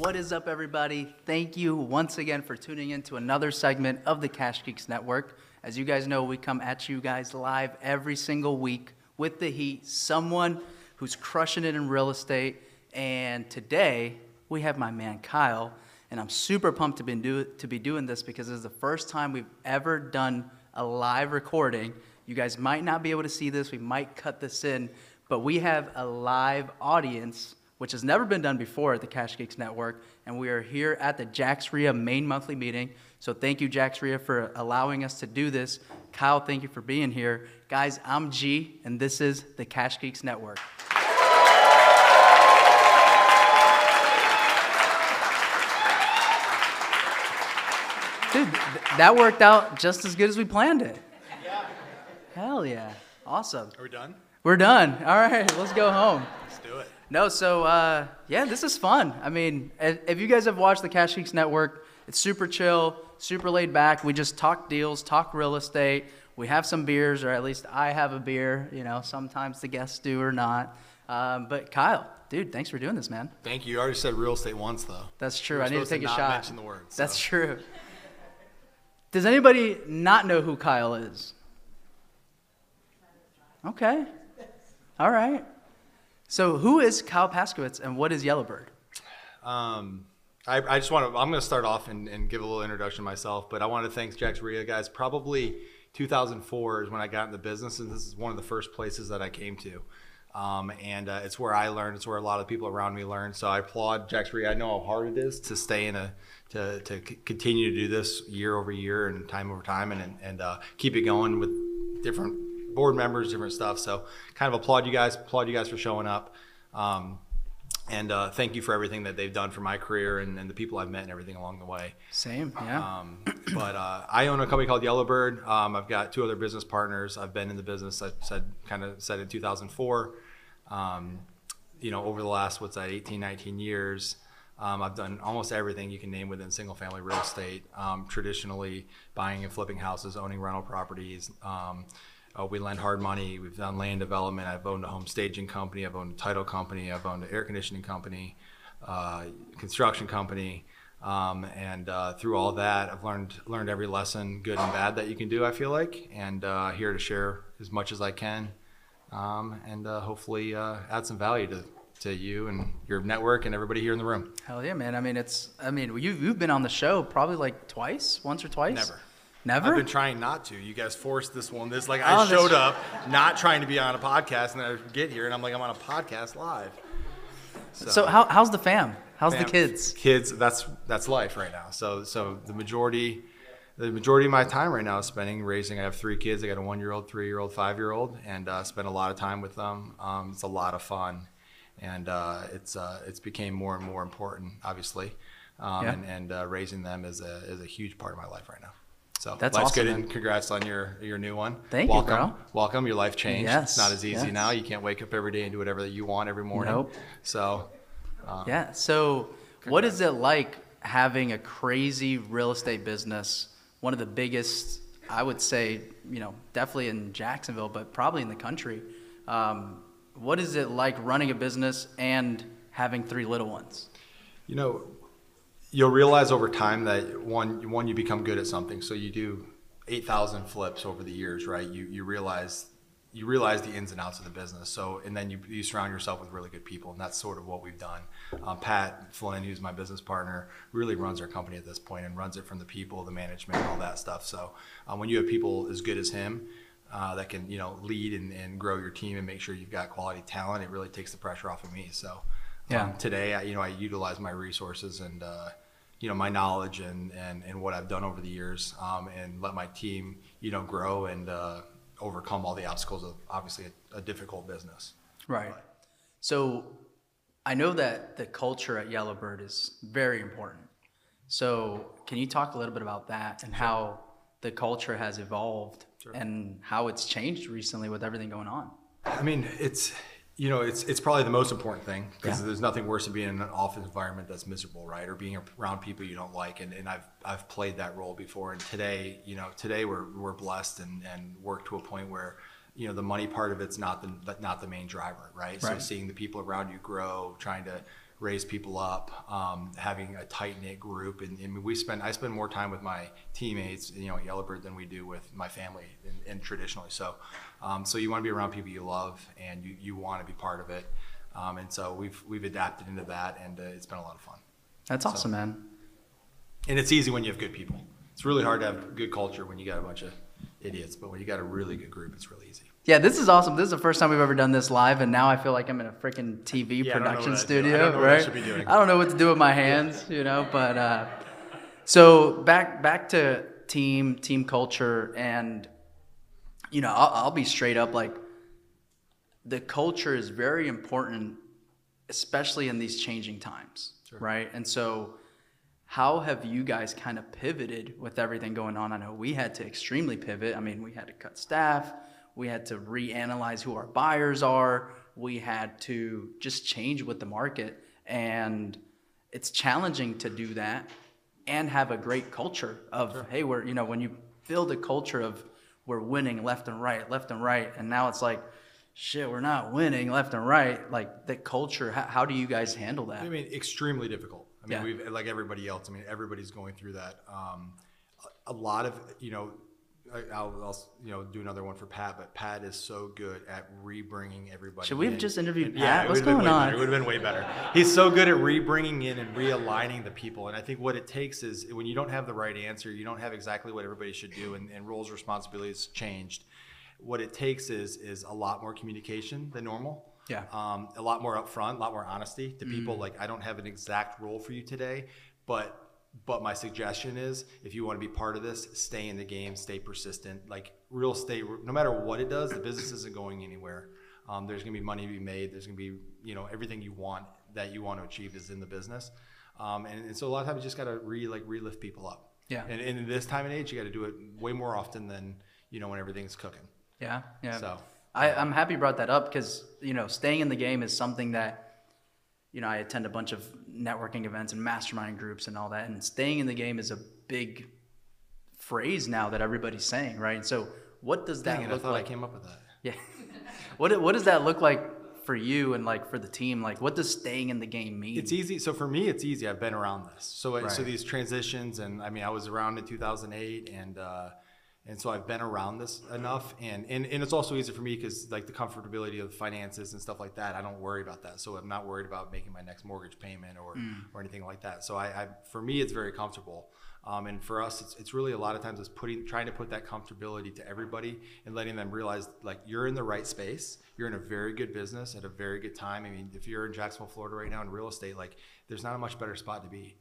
What is up, everybody? Thank you once again for tuning in to another segment of the Cash Geeks Network. As you guys know, we come at you guys live every single week with the heat, someone who's crushing it in real estate. And today, we have my man Kyle, and I'm super pumped to be doing this because this is the first time we've ever done a live recording. You guys might not be able to see this. We might cut this in, but we have a live audience, which has never been done before at the Cash Geeks Network, and we are here at the JaxREIA main monthly meeting. So thank you, JaxREIA, for allowing us to do this. Kyle, thank you for being here. Guys, I'm G, and this is the Cash Geeks Network. Dude, that worked out just as good as we planned it. Yeah. Hell yeah. Awesome. Are we done? We're done. All right, let's go home. Let's do it. No, so yeah, this is fun. I mean, if you guys have watched the Cash Geeks Network, it's super chill, super laid back. We just talk deals, talk real estate. We have some beers, or at least I have a beer. You know, sometimes the guests do or not. But Kyle, dude, thanks for doing this, man. Thank you. You already said real estate once, though. That's true. I need to take a shot. You're supposed to not mention the word. So. That's true. Does anybody not know who Kyle is? Okay. All right. So who is Kyle Paskiewicz and what is Yellowbird? I just want to, I'm going to start off and give a little introduction myself, but I want to thank JaxREIA guys. Probably 2004 is when I got in the business, and this is one of the first places that I came to. It's where I learned, it's where a lot of people around me learned. So I applaud JaxREIA. I know how hard it is to stay in to continue to do this year over year and time over time and keep it going with different board members, different stuff. So kind of applaud you guys for showing up. Thank you for everything that they've done for my career and the people I've met and everything along the way. Same, yeah. I own a company called Yellowbird. I've got two other business partners. I've been in the business, I said in 2004, you know, over the last, 18, 19 years. I've done almost everything you can name within single family real estate, traditionally buying and flipping houses, owning rental properties, we lend hard money. We've done land development. I've owned a home staging company. I've owned a title company. I've owned an air conditioning company, construction company. Through all that, I've learned every lesson, good and bad, that you can do, I feel like. And here to share as much as I can hopefully add some value to you and your network and everybody here in the room. Hell yeah, man. I mean, you've been on the show probably like once or twice? Never. Never? I've been trying not to. You guys forced this one. I showed up not trying to be on a podcast, and then I get here, and I'm like, I'm on a podcast live. So how's the fam? How's the kids? Kids, that's life right now. So the majority of my time right now is spending raising. I have three kids. I got a 1-year-old, 3-year-old, 5-year-old, and spend a lot of time with them. It's a lot of fun, and it's became more and more important, obviously. Raising them is a huge part of my life right now. So that's awesome, good, man. And congrats on your new one. Thank you, bro. Welcome. Your life changed. Yes, it's not as easy now. You can't wake up every day and do whatever that you want every morning. Nope. So So congrats. What is it like having a crazy real estate business, one of the biggest, I would say, you know, definitely in Jacksonville, but probably in the country? What is it like running a business and having three little ones? You know, you'll realize over time that one, you become good at something. So you do 8,000 flips over the years, right? You realize the ins and outs of the business. So, and then you surround yourself with really good people, and that's sort of what we've done. Pat Flynn, who's my business partner, really runs our company at this point and runs it from the people, the management, all that stuff. So when you have people as good as him that can, you know, lead and grow your team and make sure you've got quality talent, it really takes the pressure off of me. So. Yeah. Today, I utilize my resources and, you know, my knowledge and what I've done over the years and let my team, you know, grow and overcome all the obstacles of obviously a difficult business. Right. But. So I know that the culture at Yellowbird is very important. So can you talk a little bit about that and how the culture has evolved and how it's changed recently with everything going on? I mean, it's probably the most important thing because there's nothing worse than being in an office environment that's miserable, right? Or being around people you don't like. And I've played that role before. And today, you know, we're blessed and work to a point where, you know, the money part of it's not the main driver, right? So seeing the people around you grow, trying to raise people up, having a tight-knit group. And I spend more time with my teammates, at Yellowbird than we do with my family and traditionally. So you want to be around people you love and you want to be part of it. And so we've adapted into that, and it's been a lot of fun. That's awesome, man. And it's easy when you have good people. It's really hard to have good culture when you got a bunch of idiots, but when you got a really good group, it's really easy. Yeah, this is awesome. This is the first time we've ever done this live, and now I feel like I'm in a freaking TV production studio, right? I don't know what to do with my hands, but so back to team culture, and I'll be straight up, like, the culture is very important, especially in these changing times, sure, right? And so how have you guys kind of pivoted with everything going on? I know we had to extremely pivot. I mean, we had to cut staff. We had to reanalyze who our buyers are. We had to just change with the market. And it's challenging to do that and have a great culture of, sure, hey, we're, when you build a culture of we're winning left and right, and now it's like, shit, we're not winning left and right. Like, the culture, how do you guys handle that? I mean, extremely difficult. I mean, yeah, we've, like everybody else, I mean, everybody's going through that. A lot of, I'll do another one for Pat, but Pat is so good at re-bringing everybody in. Should we have just interviewed Pat? Yeah, what's going on? It would have been way better. He's so good at re-bringing in and realigning the people. And I think what it takes is when you don't have the right answer, you don't have exactly what everybody should do, and roles, responsibilities changed. What it takes is a lot more communication than normal. Yeah. A lot more upfront, a lot more honesty to people. Like, I don't have an exact role for you today, but my suggestion is, if you want to be part of this, stay in the game, stay persistent. Like, real estate, no matter what it does, the business isn't going anywhere. There's going to be money to be made. There's going to be, everything you want to achieve is in the business. And so a lot of times you just got to re-lift people up. Yeah. And in this time and age, you got to do it way more often than, when everything's cooking. Yeah. Yeah. So I'm happy you brought that up, because, staying in the game is something that, I attend a bunch of networking events and mastermind groups and all that, and staying in the game is a big phrase now that everybody's saying, right? And so what does that look like? I thought I came up with that. Yeah. What does that look like for you and, like, for the team? Like, what does staying in the game mean? It's easy. So for me, it's easy. I've been around this. So these transitions, and I mean, I was around in 2008, and so I've been around this enough, and it's also easy for me because, like, the comfortability of finances and stuff like that, I don't worry about that. So I'm not worried about making my next mortgage payment or anything like that. So I for me, it's very comfortable. And for us, it's really, a lot of times, it's trying to put that comfortability to everybody and letting them realize, like, you're in the right space. You're in a very good business at a very good time. I mean, if you're in Jacksonville, Florida right now in real estate, like, there's not a much better spot to be.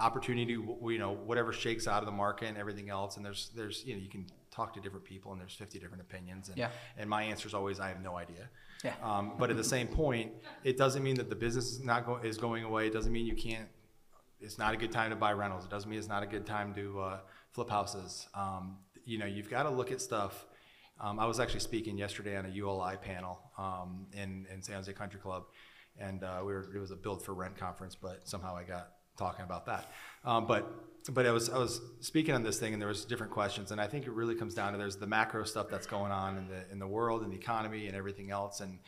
Opportunity, whatever shakes out of the market and everything else. And there's, you can talk to different people, and there's 50 different opinions. And, yeah, and my answer is always, I have no idea. Yeah. But at the same point, it doesn't mean that the business is going away. It doesn't mean it's not a good time to buy rentals. It doesn't mean it's not a good time to flip houses. You've got to look at stuff. I was actually speaking yesterday on a ULI panel in San Jose Country Club. And it was a build for rent conference, but somehow I got talking about that. But I was speaking on this thing, and there was different questions, and I think it really comes down to, there's the macro stuff that's going on in the world and the economy and everything else, and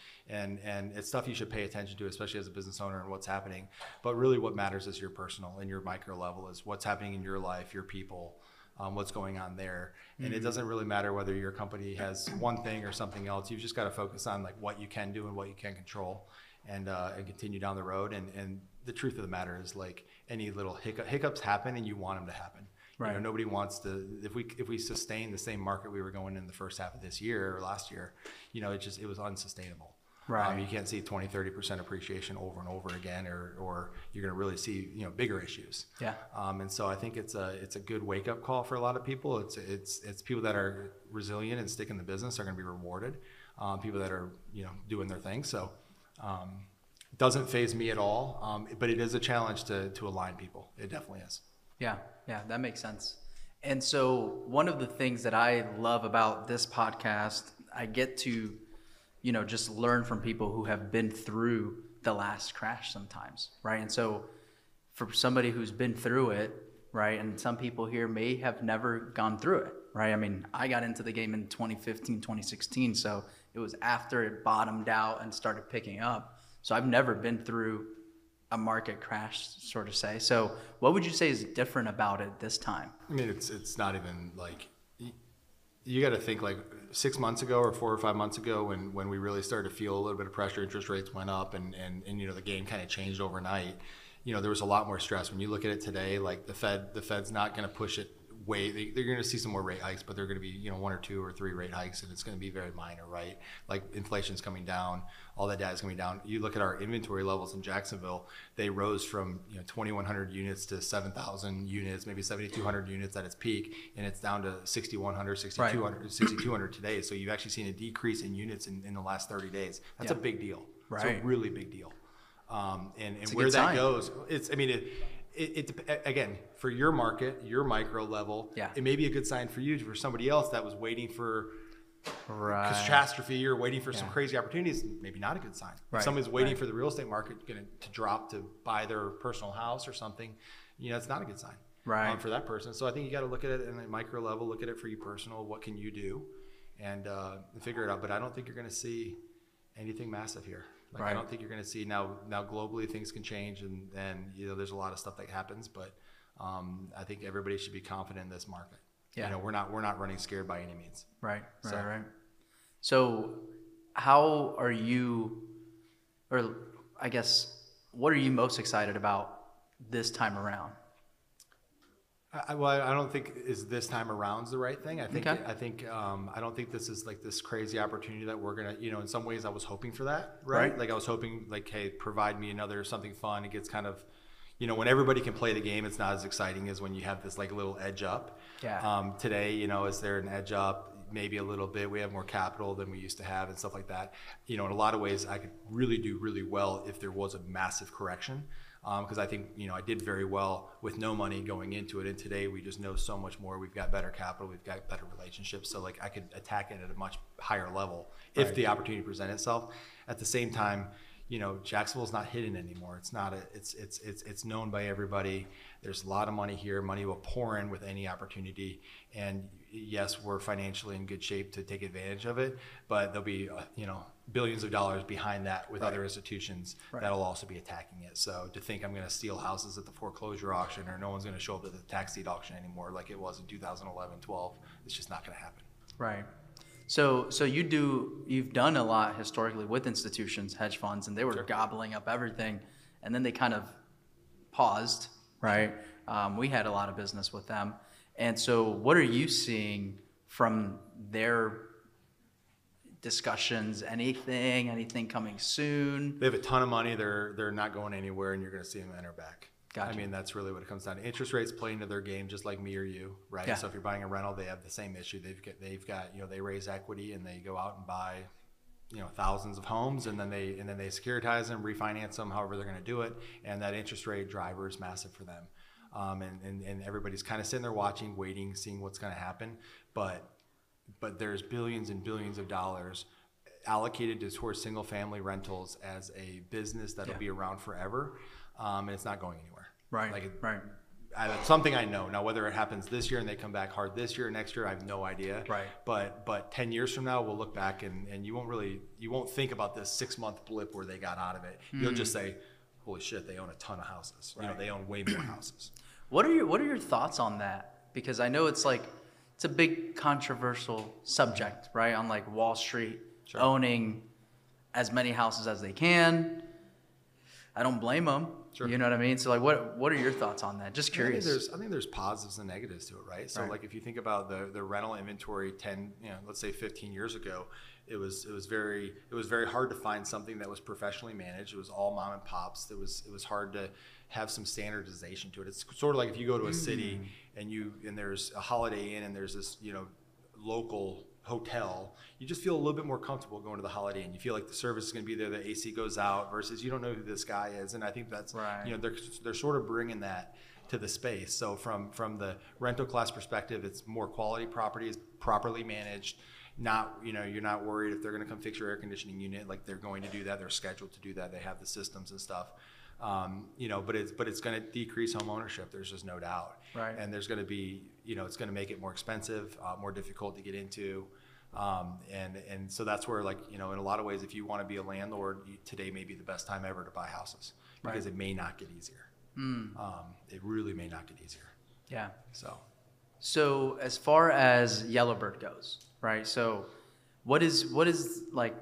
it's stuff you should pay attention to, especially as a business owner, and what's happening. But really, what matters is your personal and your micro level, is what's happening in your life, your people, what's going on there. And it doesn't really matter whether your company has one thing or something else. You've just got to focus on, like, what you can do and what you can control, and continue down the road. And the truth of the matter is, like, any little hiccups happen, and you want them to happen. Right. Nobody wants to, if we sustain the same market we were going in the first half of this year or last year, it was unsustainable. Right. You can't see 20, 30% appreciation over and over again, or you're going to really see, bigger issues. Yeah. And so I think it's a good wake up call for a lot of people. It's people that are resilient and stick in the business are going to be rewarded. People that are, doing their thing. So, doesn't faze me at all, but it is a challenge to align people. It definitely is. Yeah, that makes sense. And so one of the things that I love about this podcast, I get to, just learn from people who have been through the last crash sometimes, right? And so for somebody who's been through it, right, and some people here may have never gone through it, right? I mean, I got into the game in 2015, 2016, so it was after it bottomed out and started picking up. So I've never been through a market crash, sort of say. So what would you say is different about it this time? I mean, it's not even like, you got to think like 6 months ago or 4 or 5 months ago when we really started to feel a little bit of pressure, interest rates went up and you know, the game kind of changed overnight. You know, there was a lot more stress. When you look at it today, like the Fed's not going to push it way. They're going to see some more rate hikes, but they're going to be, you know, 1 or 2 or 3 rate hikes, and it's going to be very minor, right? Like inflation's coming down, all that data's coming down. You look at our inventory levels in Jacksonville; they rose from 2,100 units to 7,000 units, maybe 7,200 units at its peak, and it's down to 6,100, 6,200, right. 6,200 today. So you've actually seen a decrease in units in the last 30 days. That's a big deal. Right. It's a really big deal. And where that goes, it again, for your market, your micro level, it may be a good sign for you, for somebody else that was waiting for catastrophe, you're waiting for some crazy opportunities, maybe not a good sign. Right. If somebody's waiting for the real estate market to drop to buy their personal house or something, it's not a good sign for that person. So I think you got to look at it in a micro level, look at it for you personal, what can you do, and figure it out. But I don't think you're going to see anything massive here. Like, I don't think you're going to see now globally things can change and there's a lot of stuff that happens, but I think everybody should be confident in this market. Yeah. We're not running scared by any means. Right. So how are you, or I guess, what are you most excited about this time around? I don't think is this time around's the right thing. I think I don't think this is like this crazy opportunity that we're gonna. In some ways, I was hoping for that, right? Like I was hoping, like, hey, provide me another something fun. It gets kind of, when everybody can play the game, it's not as exciting as when you have this like little edge up. Yeah. Today, is there an edge up? Maybe a little bit. We have more capital than we used to have and stuff like that. In a lot of ways, I could really do really well if there was a massive correction. Because I think, I did very well with no money going into it. And today we just know so much more. We've got better capital. We've got better relationships. So like I could attack it at a much higher level if the opportunity presented itself. At the same time, Jacksonville's not hidden anymore. It's not it's known by everybody. There's a lot of money here. Money will pour in with any opportunity. And yes, we're financially in good shape to take advantage of it. But there'll be, billions of dollars behind that with other institutions that'll also be attacking it. So to think I'm going to steal houses at the foreclosure auction or no one's going to show up at the tax deed auction anymore like it was in 2011, 12, it's just not going to happen. Right. So you've done a lot historically with institutions, hedge funds, and they were gobbling up everything. And then they kind of paused, right? We had a lot of business with them. And so what are you seeing from their discussions, anything coming soon? They have a ton of money. They're not going anywhere, and you're going to see them enter back. Gotcha. I mean, that's really what it comes down to. Interest rates play into their game, just like me or you, right? Yeah. So if you're buying a rental, they have the same issue. They've got they raise equity and they go out and buy, thousands of homes, and then they securitize them, refinance them, however they're going to do it, and that interest rate driver is massive for them. And everybody's kind of sitting there watching, waiting, seeing what's going to happen, but there's billions and billions of dollars allocated towards single family rentals as a business that'll be around forever. And it's not going anywhere. Right. That's something I know now, whether it happens this year and they come back hard this year or next year, I have no idea. Right. But 10 years from now, we'll look back and you won't think about this 6-month blip where they got out of it. Mm-hmm. You'll just say, holy shit, they own a ton of houses. Right. They own way more houses. What are your thoughts on that? Because I know it's like, it's a big controversial subject, right? On like Wall Street, owning as many houses as they can. I don't blame them. Sure. You know what I mean? So like, what are your thoughts on that? Just curious. I think there's positives and negatives to it, right? So like, if you think about the rental inventory 15 years ago, it was very hard to find something that was professionally managed. It was all mom and pops. It was hard to have some standardization to it. It's sort of like if you go to a city and there's a Holiday Inn and there's this, local hotel, you just feel a little bit more comfortable going to the Holiday Inn. You feel like the service is going to be there, the AC goes out, versus you don't know who this guy is. And I think that's, they're sort of bringing that to the space. So from the rental class perspective, it's more quality properties, properly managed. Not, you're not worried if they're going to come fix your air conditioning unit. Like they're going to do that. They're scheduled to do that. They have the systems and stuff. But it's going to decrease home ownership. There's just no doubt. Right. And there's going to be, it's going to make it more expensive, more difficult to get into. And so that's where, like, you know, in a lot of ways, if you want to be a landlord, today may be the best time ever to buy houses, because it may not get easier. It really may not get easier. Yeah. So as far as Yellowbird goes, right? So what is like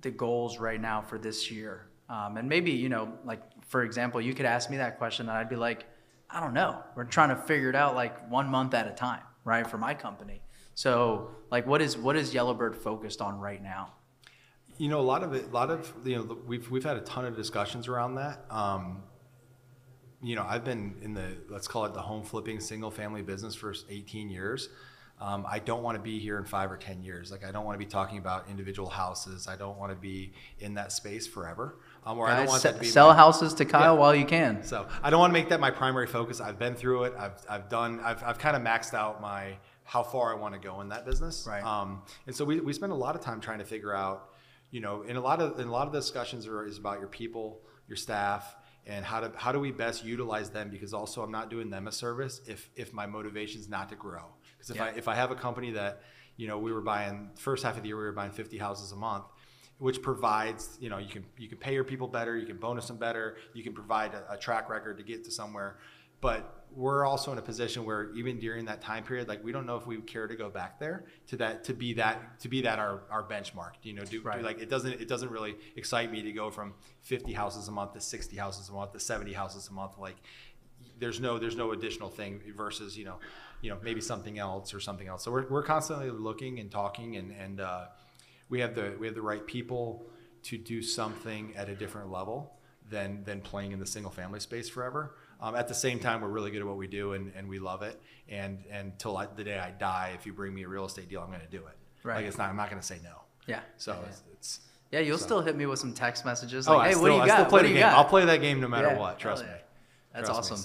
the goals right now for this year? And maybe, you know, like, for example, you could ask me that question and I'd be like, I don't know. We're trying to figure it out, like, 1 month at a time, right? For my company. So, like, what is Yellowbird focused on right now? You know, a lot of you know, we've had a ton of discussions around that. You know, I've been in the, let's call it the home flipping single family business for 18 years. I don't want to be here in 5 or 10 years. Like, I don't want to be talking about individual houses. I don't want to be in that space forever. I don't want that to be sell houses to Kyle while you can. So I don't want to make that my primary focus. I've been through it. I've kind of maxed out my, how far I want to go in that business. Right. And so we spend a lot of time trying to figure out, you know, and a lot of the discussions is about your people, your staff, and how do we best utilize them? Because also I'm not doing them a service if my motivation's not to grow. Because if I have a company that, you know, we were buying, first half of the year, we were buying 50 houses a month, which provides, you know, you can pay your people better, you can bonus them better, you can provide a track record to get to somewhere. But we're also in a position where even during that time period, like, we don't know if we would care to go back there to be that our benchmark. You know, like, it doesn't really excite me to go from 50 houses a month to 60 houses a month to 70 houses a month. Like, there's no additional thing versus, you know, maybe something else or something else. So we're constantly looking and talking and we have the right people to do something at a different level than playing in the single family space forever. At the same time, we're really good at what we do and we love it. And till the day I die, if you bring me a real estate deal, I'm going to do it. Right. Like, I'm not going to say no. Yeah. So it's yeah. You'll still hit me with some text messages. Like, hey, what do you got? I'll play that game no matter what. Trust me. That's awesome.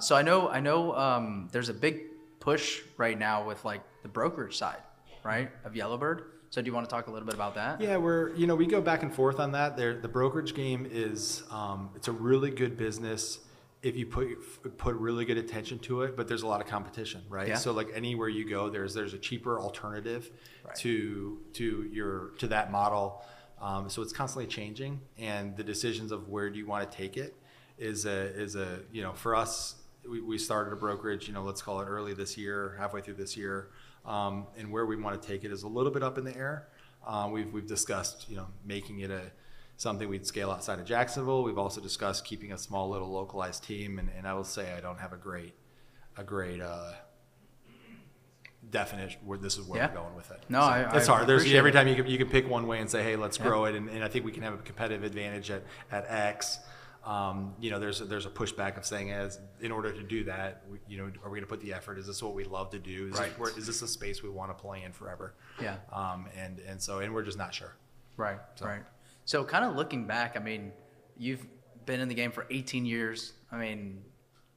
So I know, there's a big push right now with, like, the brokerage side, right, of Yellowbird. So do you want to talk a little bit about that? Yeah, we go back and forth on that. The brokerage game is, it's a really good business if you put really good attention to it, but there's a lot of competition, right? Yeah. So, like, anywhere you go, there's a cheaper alternative to that model. So it's constantly changing, and the decisions of where do you want to take it is you know, for us, we started a brokerage, you know, let's call it early this year, halfway through this year. And where we want to take it is a little bit up in the air. We've discussed, you know, making it something we'd scale outside of Jacksonville. We've also discussed keeping a small little localized team. And I will say I don't have a great definition where this is where we're going with it. No, so that's hard. There's every time you can pick one way and say, hey, let's grow it, and I think we can have a competitive advantage at X. You know, there's a pushback of saying, as in order to do that, you know, are we going to put the effort? Is this what we love to do? Is this a space we want to play in forever? Yeah. And we're just not sure. Right. Right. So kind of looking back, I mean, you've been in the game for 18 years. I mean,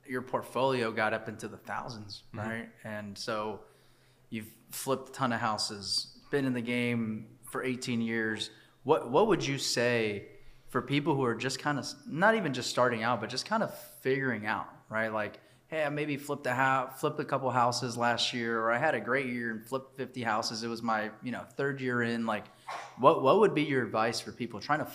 your portfolio got up into the thousands, right? And so you've flipped a ton of houses, been in the game for 18 years. What would you say for people who are just kind of not even just starting out, but just kind of figuring out, right? Like, hey, I maybe flipped a couple houses last year, or I had a great year and flipped 50 houses. It was my, you know, third year in. Like, what would be your advice for people trying to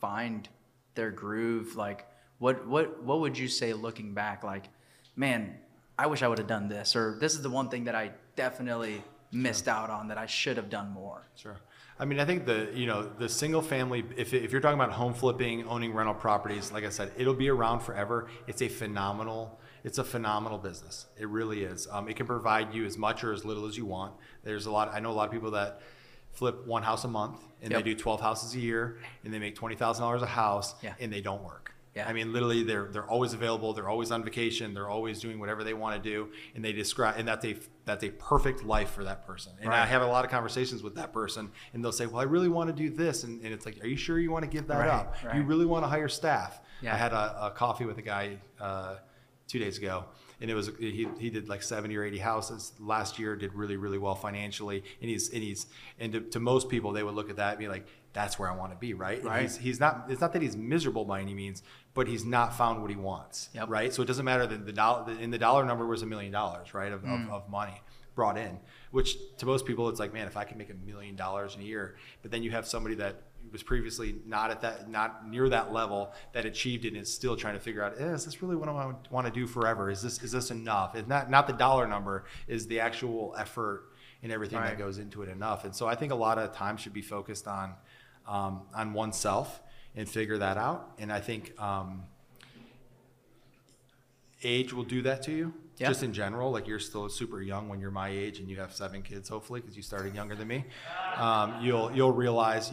find their groove? Like, what would you say looking back? Like, man, I wish I would have done this, or this is the one thing that I definitely missed out on that I should have done more. Sure. I mean, I think the single family, if you're talking about home flipping, owning rental properties, like I said, it'll be around forever. It's a phenomenal business. It really is. It can provide you as much or as little as you want. I know a lot of people that flip one house a month and they do 12 houses a year and they make $20,000 a house and they don't work. Yeah. I mean, literally, they're always available. They're always on vacation. They're always doing whatever they want to do, and that's a perfect life for that person. And I have a lot of conversations with that person, and they'll say, "Well, I really want to do this," and it's like, "Are you sure you want to give that up? Right. You really want to hire staff?" Yeah. I had a coffee with a guy 2 days ago, and it was he did like 70 or 80 houses last year. Did really, really well financially, and to most people, they would look at that and be like, that's where I want to be, right? Right. He's not. It's not that he's miserable by any means, but he's not found what he wants, right? So it doesn't matter that the dollar number was $1 million, right, of money. brought in, which to most people, it's like, man, if I could make $1 million a year, but then you have somebody that was previously not at that, not near that level, that achieved it and is still trying to figure out, is this really what I want to do forever? Is this enough? It's not the dollar number, is the actual effort and everything right. that goes into it enough. And so I think a lot of time should be focused on oneself and figure that out. And I think age will do that to you. Yeah. Just in general, like you're still super young when you're my age and you have 7 kids, hopefully, because you started younger than me. You'll realize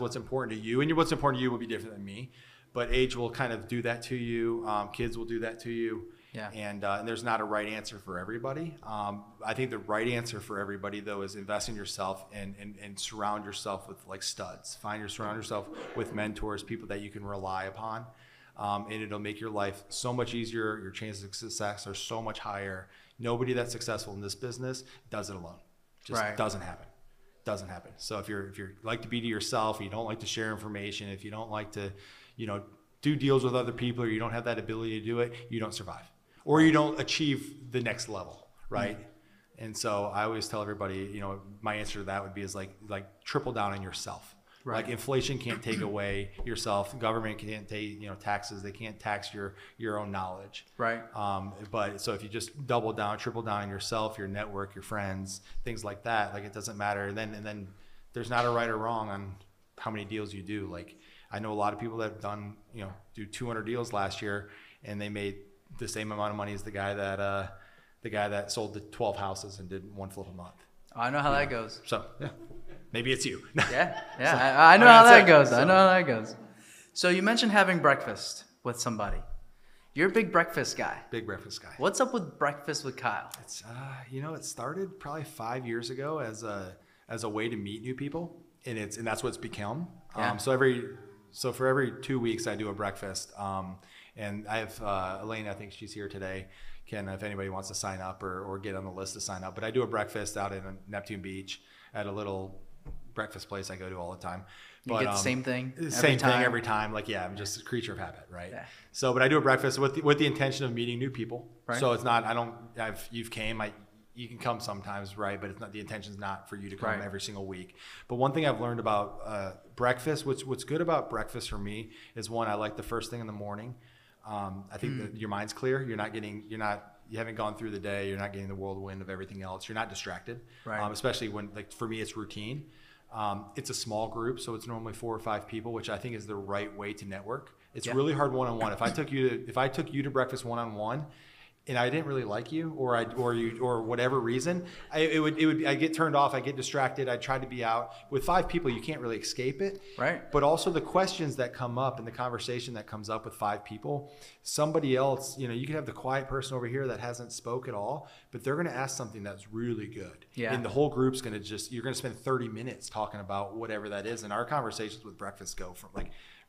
what's important to you, and what's important to you will be different than me. But age will kind of do that to you. Kids will do that to you. Yeah. And there's not a right answer for everybody. I think the right answer for everybody though is invest in yourself and surround yourself with like studs. Surround yourself with mentors, people that you can rely upon. And it'll make your life so much easier. Your chances of success are so much higher. Nobody that's successful in this business does it alone. Just right. Doesn't happen. So if you like to be to yourself, you don't like to share information, if you don't like to, do deals with other people, or you don't have that ability to do it, you don't survive, or you don't achieve the next level. Right. Mm-hmm. And so I always tell everybody, my answer to that would be is triple down on yourself. Right. Like inflation can't take away yourself. Government can't take, taxes. They can't tax your own knowledge. Right. But so if you just double down, triple down on yourself, your network, your friends, things like that, like it doesn't matter. And then there's not a right or wrong on how many deals you do. Like I know a lot of people that have done, do 200 deals last year and they made the same amount of money as the guy that sold the 12 houses and did one flip a month. I know how that goes. So yeah. Maybe it's you. Yeah. So, I know how that goes. I know how that goes. So you mentioned having breakfast with somebody. You're a big breakfast guy. What's up with breakfast with Kyle? It's it started probably 5 years ago as a way to meet new people, and that's what it's become. Yeah. For every 2 weeks I do a breakfast, and I have Elaine. I think she's here today. If anybody wants to sign up or get on the list to sign up, but I do a breakfast out in Neptune Beach at a little breakfast place I go to all the time. But, you get the same thing? Same thing every time. Like, yeah, I'm just a creature of habit, right? Yeah. So, but I do a breakfast with the intention of meeting new people. Right. So it's not, you can come sometimes, right? But it's not, the intention's not for you to come right. every single week. But one thing I've learned about breakfast, what's good about breakfast for me is one, I like the first thing in the morning. I think that your mind's clear. You haven't gone through the day. You're not getting the whirlwind of everything else. You're not distracted, right. Especially when, for me, it's routine. It's a small group, so it's normally 4 or 5 people, which I think is the right way to network. It's really hard one-on-one. If I took you to breakfast one-on-one, and I didn't really like you, or whatever reason, I get turned off. I get distracted. I try to be out with 5 people. You can't really escape it. Right. But also the questions that come up and the conversation that comes up with 5 people, somebody else, you can have the quiet person over here that hasn't spoke at all, but they're going to ask something that's really good. Yeah. And the whole group's going to you're going to spend 30 minutes talking about whatever that is. And our conversations with breakfast go from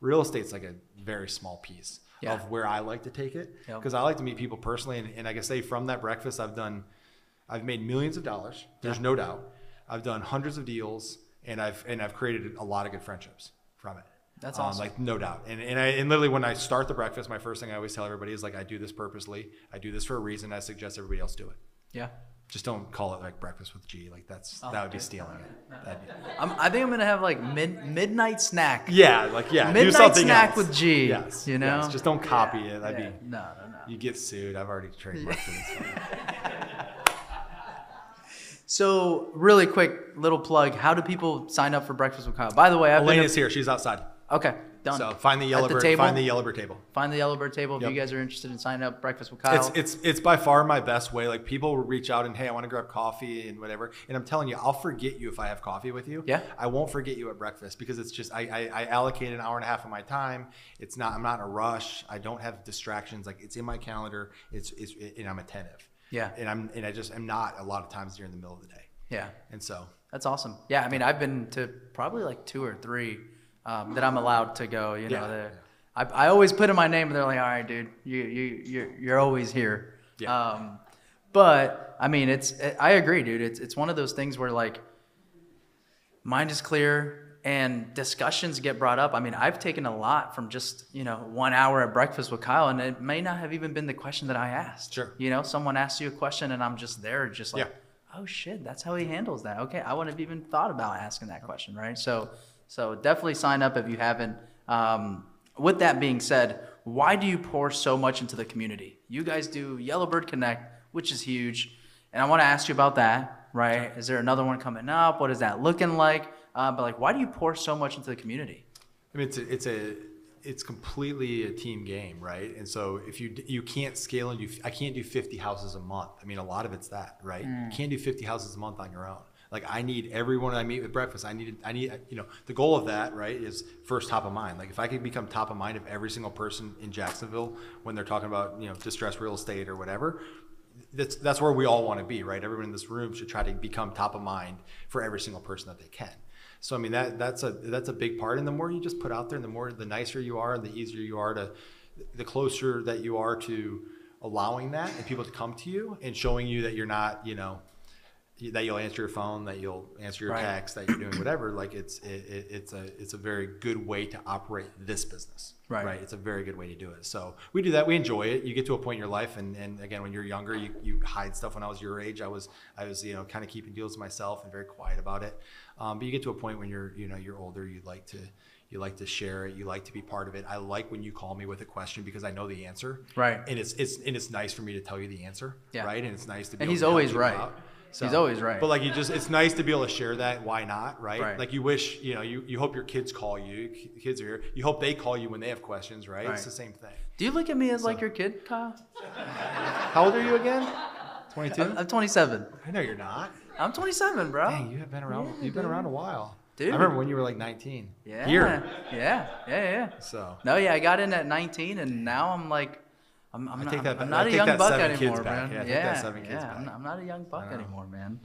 real estate's a very small piece. Yeah. Of where I like to take it, because I like to meet people personally, and I can say from that breakfast I've made millions of dollars. There's no doubt. I've done hundreds of deals, and I've created a lot of good friendships from it. That's awesome. No doubt. And literally when I start the breakfast, my first thing I always tell everybody is I do this purposely. I do this for a reason. I suggest everybody else do it. Yeah. Just don't call it breakfast with G. That would be stealing it. I think I'm gonna have midnight snack. Midnight do something snack else. With G. Yes. Yes. Just don't copy it. No. You get sued. I've already trademarked it. So really quick little plug. How do people sign up for breakfast with Kyle? By the way, Elena's here. She's outside. Okay. Done. So find the Yellowbird table. If you guys are interested in signing up, breakfast with Kyle. It's by far my best way. People will reach out and, hey, I want to grab coffee and whatever. And I'm telling you, I'll forget you if I have coffee with you. Yeah. I won't forget you at breakfast because it's just, I allocate an hour and a half of my time. I'm not in a rush. I don't have distractions. It's in my calendar. And I'm attentive. Yeah. And I am not a lot of times during the middle of the day. Yeah. And so. That's awesome. Yeah. I mean, I've been to probably 2 or 3 that I'm allowed to go, I always put in my name and they're all right, dude, you're always here. Yeah. But I mean, I agree, dude. It's one of those things where mind is clear and discussions get brought up. I mean, I've taken a lot from just, 1 hour at breakfast with Kyle, and it may not have even been the question that I asked. Sure. Someone asks you a question and I'm just there, just oh shit, that's how he handles that. Okay, I wouldn't have even thought about asking that question, right? So definitely sign up if you haven't. With that being said, why do you pour so much into the community? You guys do Yellowbird Connect, which is huge. And I want to ask you about that, right? Is there another one coming up? What is that looking like? But like, why do you pour so much into the community? I mean, it's completely a team game, right? And so if you can't scale and I can't do 50 houses a month. I mean, a lot of it's that, right? You can't do 50 houses a month on your own. Like I need everyone I meet with breakfast. I need, you know, the goal of that, right, is first top of mind. Like if I could become top of mind of every single person in Jacksonville when they're talking about, you know, distressed real estate or whatever, that's where we all want to be, right? Everyone in this room should try to become top of mind for every single person that they can. So I mean that's a big part, and the more you just put out there, and the more the nicer you are, and the easier you are to, the closer that you are to allowing that and people to come to you and showing you that you're not, you know, that you'll answer your phone, that you'll answer your text, that you're doing whatever. Like it's a very good way to operate this business, right? It's a very good way to do it. So we do that. We enjoy it. You get to a point in your life, and again, when you're younger, you hide stuff. When I was your age, I was you know, kind of keeping deals to myself and very quiet about it. But you get to a point when you're older, you like to share it. You like to be part of it. I like when you call me with a question because I know the answer. Right. And it's nice for me to tell you the answer. Yeah. Right. And it's nice to be. And he's always right. So, he's always right. But like it's nice to be able to share that. Why not? Right. Like you wish, you know, you hope your kids call you. Kids are here. You hope they call you when they have questions. Right. It's the same thing. Do you look at me as like your kid, Kyle? How old are you again? 22. I'm 27. I know you're not. I'm 27, bro. Dang, you have been around. Yeah, you've been around a while, dude. I remember when you were like 19. Yeah. Here. Yeah. So. No, yeah, I got in at 19, and now I'm like, I'm not a young buck anymore, man. I'm not a young buck anymore, man.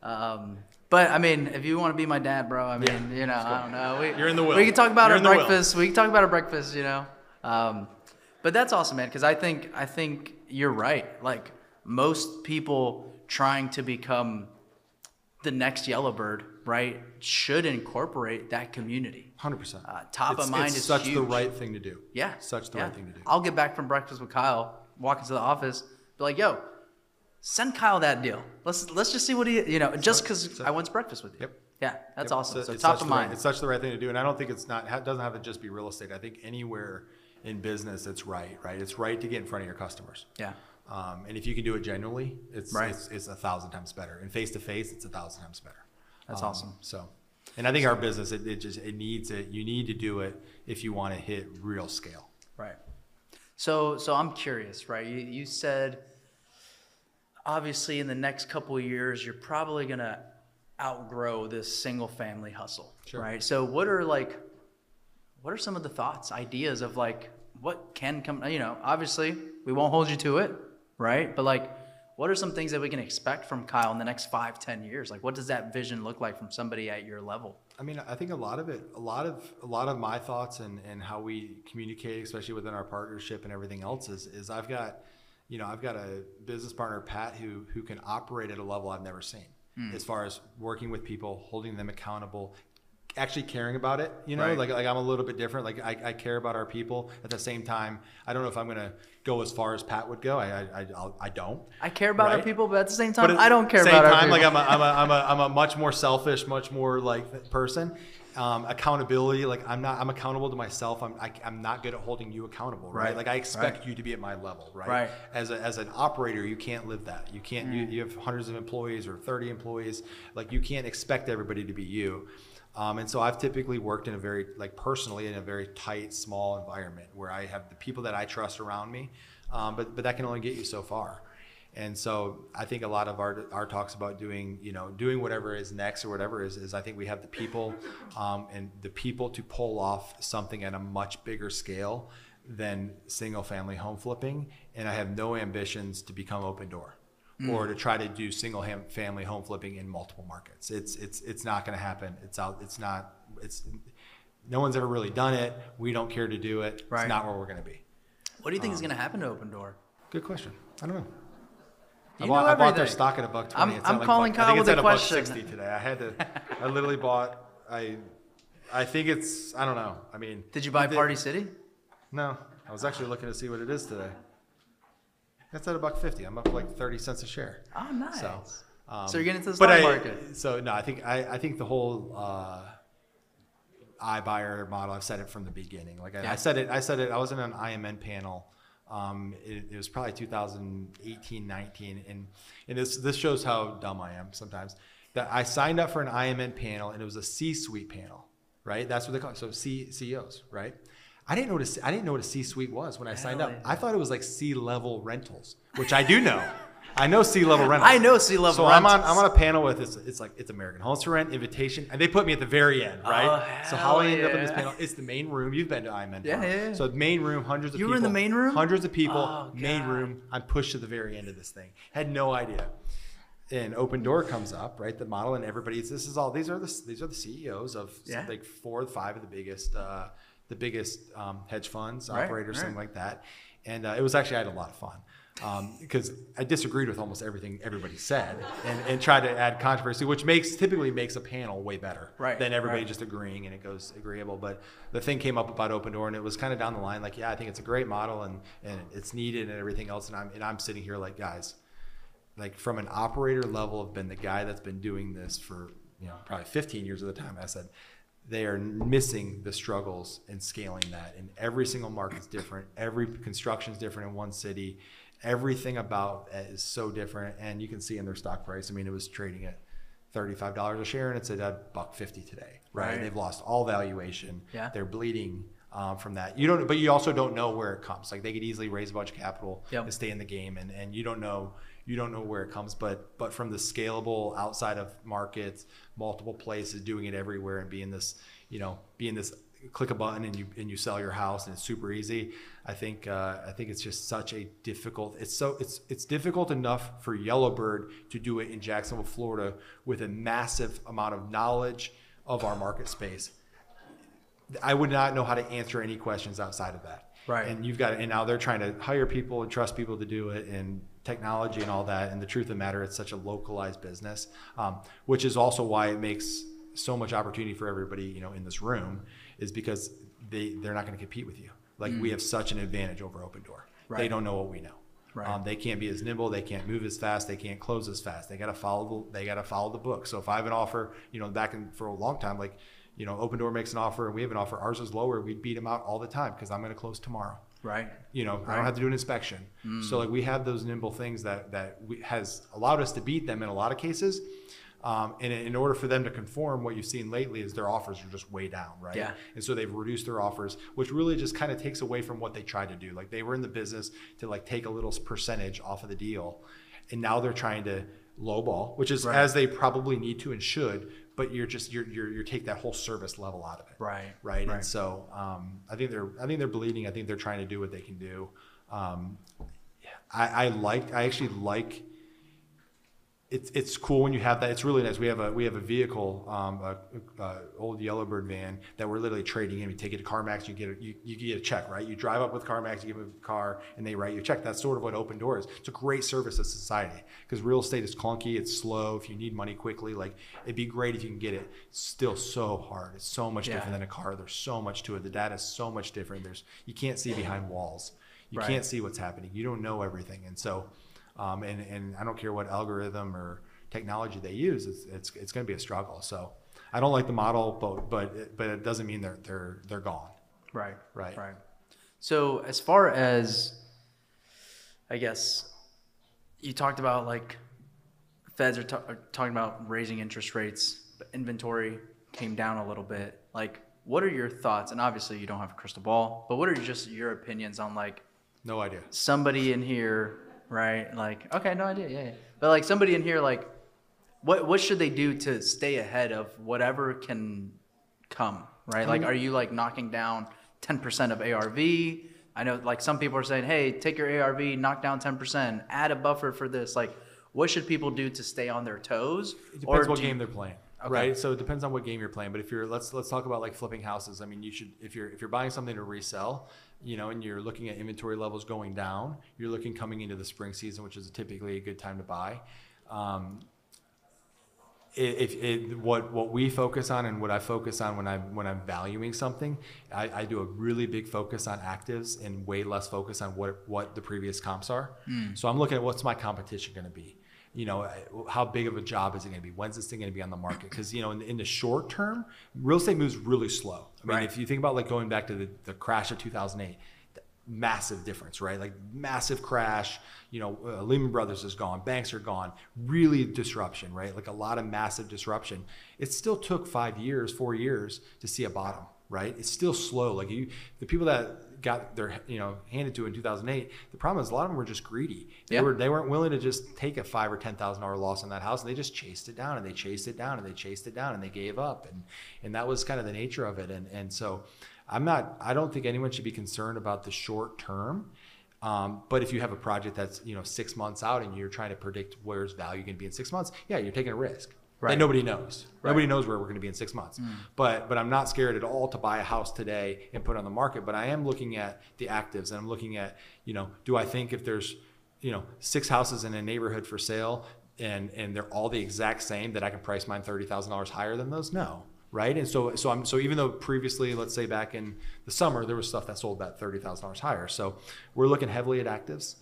But I mean, if you want to be my dad, bro, I mean, you know, I don't know. You're in the will. We can talk about our breakfast. We can talk about our breakfast, you know. But that's awesome, man, because I think you're right. Like most people trying to become the next Yellowbird, right, should incorporate that community. 100%. Top of mind is such huge. The right thing to do. Yeah. Such the right thing to do. I'll get back from breakfast with Kyle, walk into the office, be like, yo, send Kyle that deal. Let's just see what he, you know, just because I went to breakfast with you. Yep. Yeah, that's awesome. So top of mind. It's such the right thing to do. And I don't think it doesn't have to just be real estate. I think anywhere in business, it's right? It's right to get in front of your customers. Yeah. And if you can do it genuinely, it's 1,000 times better. And face-to-face, it's 1,000 times better. That's awesome. So, and I think our business, it needs it. You need to do it if you want to hit real scale. Right. So I'm curious, right? You said, obviously in the next couple of years, you're probably going to outgrow this single family hustle, sure, right? So what are some of the thoughts, ideas of like, what can come, you know, obviously we won't hold you to it, right? But like, what are some things that we can expect from Kyle in the next 5-10 years? Like, what does that vision look like from somebody at your level? I mean, I think a lot of my thoughts and how we communicate, especially within our partnership and everything else, is I've got a business partner, Pat, who can operate at a level I've never seen, as far as working with people, holding them accountable, actually caring about it, you know, like I'm a little bit different. Like I care about our people. At the same time, I don't know if I'm going to go as far as Pat would go. I don't. I care about our people, but at the same time, I don't care about our people. Like I'm a much more selfish, much more like person. Accountability. Like I'm accountable to myself. I'm not good at holding you accountable. Right. Like I expect you to be at my level. Right. As an operator, you can't live that. You can't, you have hundreds of employees or 30 employees. Like you can't expect everybody to be you. And so I've typically worked in a very, like personally, in a very tight, small environment where I have the people that I trust around me, but that can only get you so far. And so I think a lot of our talks about doing, you know, doing whatever is next or whatever is I think we have the people and the people to pull off something at a much bigger scale than single family home flipping. And I have no ambitions to become Open Door. Or to try to do single family home flipping in multiple markets. It's not going to happen. No one's ever really done it. We don't care to do it. Right. It's not where we're going to be. What do you think is going to happen to Open Door? Good question. I don't know. I bought their stock at $1.20. I'm calling Kyle with a question. I think it's at $1.60 today. I literally bought. I think it's. I don't know. I mean. Did you buy Party City? No, I was actually looking to see what it is today. That's at $1.50. I'm up like 30 cents a share. Oh, nice. So So you're getting into the stock market. So no, I think the whole iBuyer model, I've said it from the beginning. Like I said it. I was in an IMN panel. It was probably 2018, 19, and this shows how dumb I am sometimes. That I signed up for an IMN panel, and it was a C-suite panel, right? That's what they call it. So CEOs, right? I didn't know what a C-suite was when I signed up. I thought it was like C-level rentals, which I do know. I know C-level rentals. So I'm on a panel with it's American Homes for Rent, Invitation, and they put me at the very end, right? So how I ended up in this panel, it's the main room. You've been to IMN. Yeah. So the main room, hundreds of people. You were in the main room? Hundreds of people, main room. I'm pushed to the very end of this thing. Had no idea. And Open Door comes up, right? The model, and everybody's. These are the CEOs of like 4 or 5 of the biggest hedge funds, operators, something like that. And it was actually, I had a lot of fun. Because I disagreed with almost everything everybody said and tried to add controversy, which typically makes a panel way better than everybody just agreeing and it goes agreeable. But the thing came up about Open Door, and it was kind of down the line, like, I think it's a great model and it's needed and everything else. And I'm sitting here like, guys, like from an operator level, I've been the guy that's been doing this for probably 15 years at the time. I said, they are missing the struggles in scaling that. And every single market's different. Every construction's different in one city. Everything about it is so different, and you can see in their stock price. I mean, it was trading at $35 a share, and it's at $1.50 today, right? They've lost all valuation. Yeah. They're bleeding from that. But you also don't know where it comes. Like they could easily raise a bunch of capital to stay in the game, and you don't know where it comes. But from the scalable outside of markets, multiple places, doing it everywhere, and being this. Click a button and you sell your house and it's super easy. I think it's just such a difficult. It's difficult enough for Yellowbird to do it in Jacksonville, Florida, with a massive amount of knowledge of our market space. I would not know how to answer any questions outside of that. Right. And now they're trying to hire people and trust people to do it and technology and all that. And the truth of the matter, it's such a localized business, which is also why it makes so much opportunity for everybody, in this room, is because they're not going to compete with you. Like we have such an advantage over Open Door. Right. They don't know what we know. Right. They can't be as nimble. They can't move as fast. They can't close as fast. They got to follow the book. So if I have an offer, for a long time, like, Open Door makes an offer and we have an offer, ours is lower. We'd beat them out all the time because I'm going to close tomorrow. Right. I don't have to do an inspection. So like we have those nimble things that has allowed us to beat them in a lot of cases. And in order for them to conform, what you've seen lately is their offers are just way down, right? Yeah. And so they've reduced their offers, which really just kind of takes away from what they tried to do. Like they were in the business to like take a little percentage off of the deal, and now they're trying to lowball, which is as they probably need to and should. But you're take that whole service level out of it, right? And so I think they're bleeding. I think they're trying to do what they can do. I actually like. It's cool when you have that. It's really nice. We have a vehicle, old Yellowbird van that we're literally trading in. We take it to CarMax. You get a check, right? You drive up with CarMax, you give them a car, and they write you a check. That's sort of what Open Door is. It's a great service to society because real estate is clunky. It's slow. If you need money quickly, like it'd be great if you can get it. It's still so hard. It's so much different than a car. There's so much to it. The data is so much different. You can't see behind walls. You can't see what's happening. You don't know everything, and so. And I don't care what algorithm or technology they use, it's going to be a struggle. So I don't like the model, but it doesn't mean they're gone. Right. So as far as, I guess, you talked about like Feds are talking about raising interest rates, but inventory came down a little bit. Like, what are your thoughts? And obviously you don't have a crystal ball, but what are just your opinions on like, no idea. Somebody in here. Right, like, okay, no idea, yeah. But like somebody in here, like, what should they do to stay ahead of whatever can come, right? Like, are you like knocking down 10% of ARV? I know like some people are saying, hey, take your ARV, knock down 10%, add a buffer for this. Like, what should people do to stay on their toes? It depends what game they're playing. Okay. Right, so it depends on what game you're playing. But if you're, let's talk about like flipping houses. I mean, you should, if you're buying something to resell, and you're looking at inventory levels going down, you're looking coming into the spring season, which is typically a good time to buy. What we focus on and what I focus on when I'm valuing something, I do a really big focus on actives and way less focus on what the previous comps are. So I'm looking at what's my competition going to be. you know, how big of a job is it going to be? When's this thing going to be on the market? Because, you know, in the short term, real estate moves really slow. I mean, if you think about like going back to the crash of 2008, massive difference, right? Like massive crash, you know, Lehman Brothers is gone, banks are gone, really disruption, right? Like a lot of massive disruption. It still took 5 years, 4 years to see a bottom, right? It's still slow. Like you, the people that got their, you know, handed to in 2008, the problem is a lot of them were just greedy. They were, they weren't willing to just take a $5,000 or $10,000 loss on that house, and they just chased it down and they chased it down and they chased it down and they gave up. And that was kind of the nature of it. And so I don't think anyone should be concerned about the short term. But if you have a project that's, you know, 6 months out and you're trying to predict where's value going to be in 6 months, yeah, you're taking a risk. Right. And nobody knows. Right. Nobody knows where we're going to be in 6 months. Mm. But I'm not scared at all to buy a house today and put it on the market. But I am looking at the actives, and I'm looking at, you know, do I think if there's, you know, 6 houses in a neighborhood for sale and they're all the exact same, that I can price mine $30,000 higher than those? No. Right. And so even though previously, let's say back in the summer, there was stuff that sold about $30,000 higher. So we're looking heavily at actives.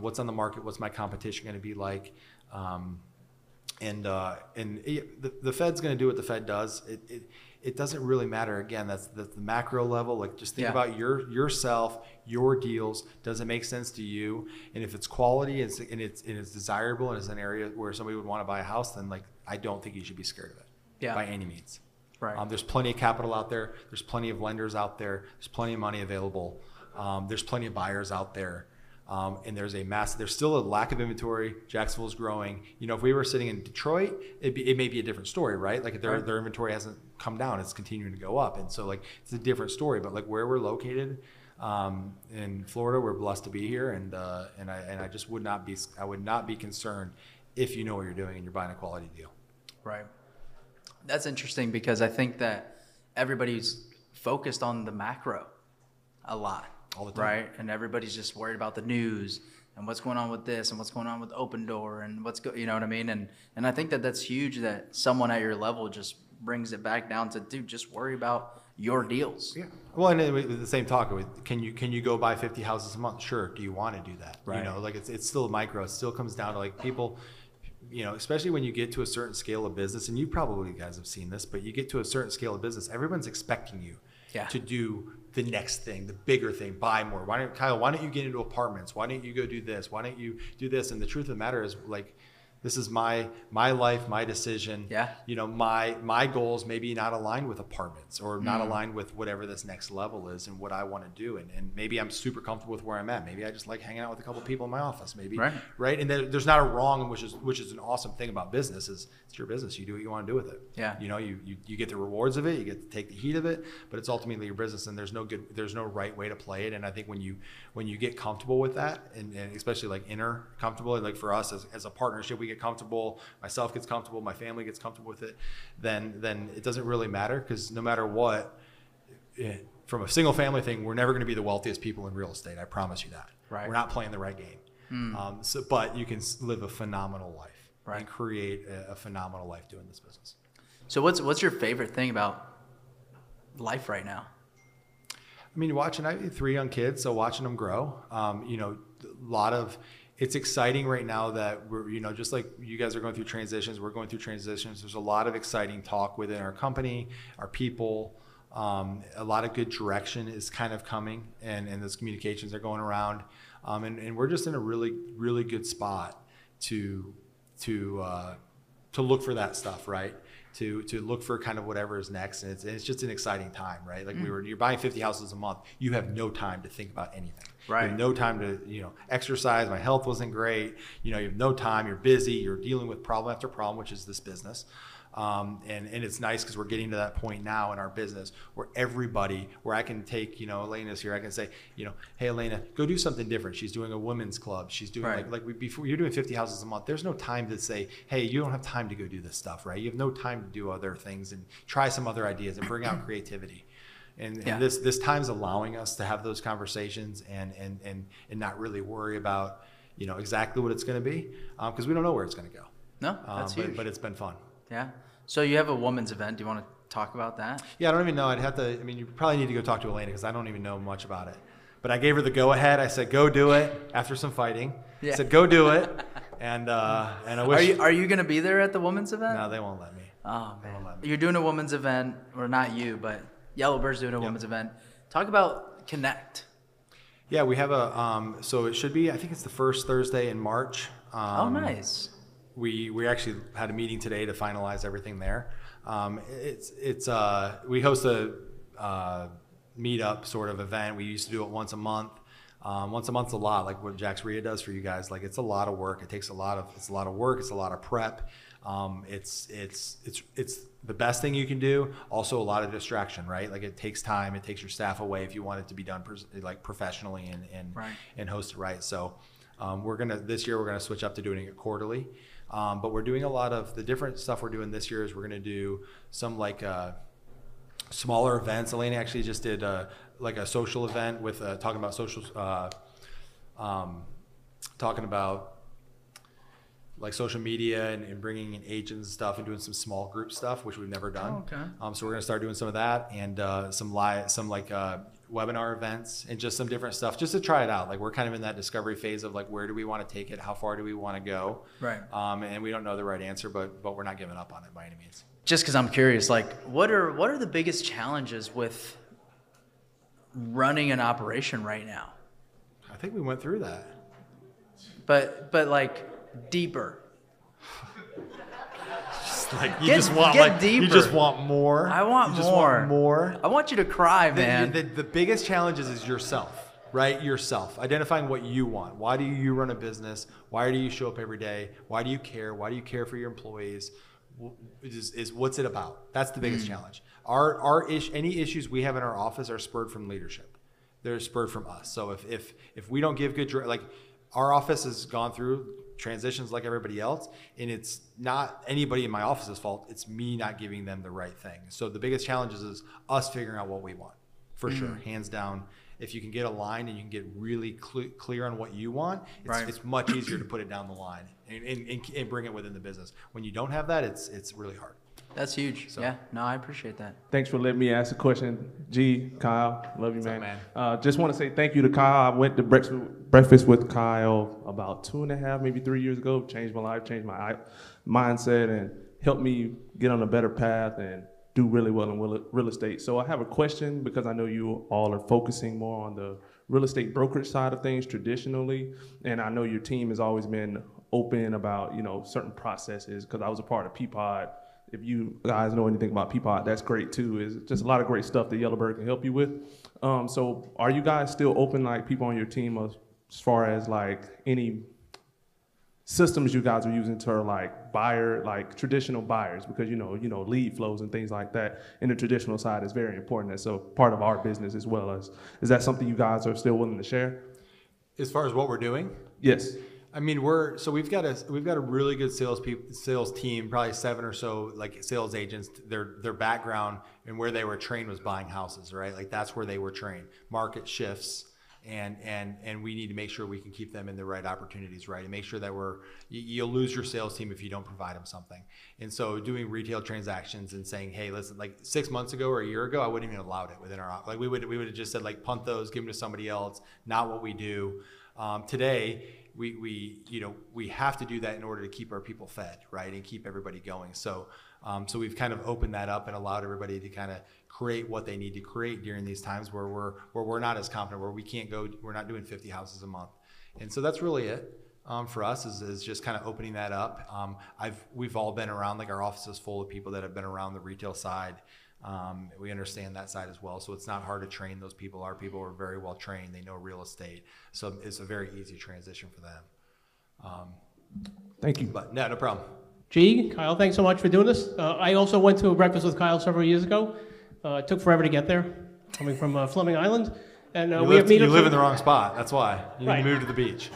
What's on the market? What's my competition going to be like? The Fed's going to do what the Fed does. It doesn't really matter. Again, that's the macro level. Like just think about yourself, your deals. Does it make sense to you? And if it's quality and it's desirable and it's an area where somebody would want to buy a house, then like I don't think you should be scared of it. Yeah. By any means. Right. There's plenty of capital out there. There's plenty of lenders out there. There's plenty of money available. There's plenty of buyers out there. And there's still a lack of inventory. Jacksonville's growing. You know, if we were sitting in Detroit, it may be a different story, right? Like their inventory hasn't come down. It's continuing to go up. And so like, it's a different story, but like where we're located, in Florida, we're blessed to be here. And I just would not be concerned if you know what you're doing and you're buying a quality deal. Right. That's interesting because I think that everybody's focused on the macro a lot, all the time, right? And everybody's just worried about the news and what's going on with this and what's going on with Open Door and you know what I mean? And I think that that's huge that someone at your level just brings it back down to, dude, just worry about your deals. Yeah. Well, and the same talk with, can you go buy 50 houses a month? Sure. Do you want to do that? Right. You know, like it's still micro. It still comes down to like people. You know, especially when you get to a certain scale of business, and you probably guys have seen this, but you get to a certain scale of business, everyone's expecting you to do the next thing, the bigger thing, buy more. Why don't you get into apartments? Why don't you go do this? Why don't you do this? And the truth of the matter is, like, this is my life, my decision. Yeah. You know, my goals maybe not aligned with apartments or not aligned with whatever this next level is and what I want to do. And maybe I'm super comfortable with where I'm at. Maybe I just like hanging out with a couple of people in my office, maybe. Right. Right. And there's not a wrong, which is an awesome thing about business is it's your business. You do what you want to do with it. Yeah. You know, you get the rewards of it, you get to take the heat of it, but it's ultimately your business and there's no right way to play it. And I think when you get comfortable with that and especially like inner comfortable, like for us as a partnership, we get comfortable, myself gets comfortable, my family gets comfortable with it, then it doesn't really matter because no matter what, from a single family thing, we're never going to be the wealthiest people in real estate. I promise you that. Right. We're not playing the right game. But you can live a phenomenal life and create a phenomenal life doing this business. So what's your favorite thing about life right now? I mean, I have 3 young kids, so watching them grow, you know, a lot of, it's exciting right now that we're, you know, just like you guys are going through transitions, we're going through transitions. There's a lot of exciting talk within our company, our people. A lot of good direction is kind of coming and those communications are going around. And we're just in a really, really good spot to look for that stuff, right? To look for kind of whatever is next. And it's just an exciting time, right? Like you're buying 50 houses a month. You have no time to think about anything. Right. You have no time to, you know, exercise. My health wasn't great. You know, you have no time. You're busy. You're dealing with problem after problem, which is this business. And it's nice because we're getting to that point now in our business where I can take, you know, Elena's here. I can say, you know, hey, Elena, go do something different. She's doing a women's club. She's doing before you're doing 50 houses a month, there's no time to say, hey, you don't have time to go do this stuff, right? You have no time to do other things and try some other ideas and bring out creativity. And this time's allowing us to have those conversations and not really worry about, you know, exactly what it's going to be because we don't know where it's going to go. No, that's huge. But it's been fun. Yeah. So you have a woman's event. Do you want to talk about that? Yeah, I don't even know. You probably need to go talk to Elena because I don't even know much about it. But I gave her the go ahead. I said, go do it after some fighting. Yeah. I said, go do it. And I wish. Are you going to be there at the women's event? No, they won't let me. Oh man, you're doing a women's event, or not you, but Yellowbird's doing a women's event. Talk about Connect. Yeah, we have a so it should be, I think it's the first Thursday in March. Oh, nice. We actually had a meeting today to finalize everything there. We host a meetup sort of event. We used to do it once a month. Once a month's a lot, like what JaxREIA does for you guys. Like it's a lot of work. It takes a lot of work. It's a lot of prep. It's the best thing you can do. Also a lot of distraction, right? Like it takes time. It takes your staff away if you want it to be done professionally and hosted right. So this year we're gonna switch up to doing it quarterly. But we're doing a lot of the different stuff we're doing this year is we're gonna do some smaller events. Elena actually just did a social event with talking about social, talking about like social media and bringing in agents and stuff and doing some small group stuff, which we've never done. Oh, okay. So we're gonna start doing some of that and some webinar events and just some different stuff just to try it out. Like we're kind of in that discovery phase of like, where do we want to take it? How far do we want to go? Right. And we don't know the right answer, but we're not giving up on it by any means. Just because I'm curious, like what are the biggest challenges with running an operation right now? I think we went through that. But like deeper. You just want more. I want more. I want you to cry, man. The biggest challenges is yourself, right? Yourself. Identifying what you want. Why do you run a business? Why do you show up every day? Why do you care? Why do you care for your employees? Is what's it about? That's the biggest challenge. Any issues we have in our office are spurred from leadership. They're spurred from us. So if we don't give good, like our office has gone through transitions like everybody else, and it's not anybody in my office's fault. It's me not giving them the right thing. So the biggest challenge is us figuring out what we want, for sure, hands down. If you can get aligned and you can get really clear on what you want, it's much easier to put it down the line and bring it within the business. When you don't have that, it's really hard. That's huge. So. Yeah, no, I appreciate that. Thanks for letting me ask a question. G, Kyle, love you, man. What's up, man? Just want to say thank you to Kyle. I went to breakfast with Kyle about 2.5, maybe 3 years ago. Changed my life, changed my mindset, and helped me get on a better path and do really well in real estate. So I have a question because I know you all are focusing more on the real estate brokerage side of things traditionally, and I know your team has always been open about, you know, certain processes, because I was a part of Peapod. If you guys know anything about Peapod, that's great too. It's just a lot of great stuff that Yellowbird can help you with. So are you guys still open, like people on your team, as far as like any systems you guys are using to like buyer, like traditional buyers, because you know lead flows and things like that in the traditional side is very important. That's a part of our business as well. Is that something you guys are still willing to share? As far as what we're doing? Yes. I mean, we've got a really good sales team, probably 7 or so like sales agents. Their background and where they were trained was buying houses, right? Like that's where they were trained. Market shifts, and we need to make sure we can keep them in the right opportunities, right? And make sure that you'll lose your sales team if you don't provide them something. And so doing retail transactions and saying, hey, listen, like 6 months ago or a year ago, I wouldn't even allowed it within our, like we would have just said like punt those, give them to somebody else, not what we do. Today, we have to do that in order to keep our people fed, right? And keep everybody going. So, so we've kind of opened that up and allowed everybody to kind of create what they need to create during these times where we're not as confident, where we can't go, we're not doing 50 houses a month. And so that's really it for us is just kind of opening that up. We've all been around, like our office is full of people that have been around the retail side. We understand that side as well. So it's not hard to train those people. Our people are very well trained. They know real estate. So it's a very easy transition for them. Thank you. But no problem. G, Kyle, thanks so much for doing this. I also went to a breakfast with Kyle several years ago. It took forever to get there, coming from Fleming Island. And you live in the wrong spot. That's why. You need to move to the beach.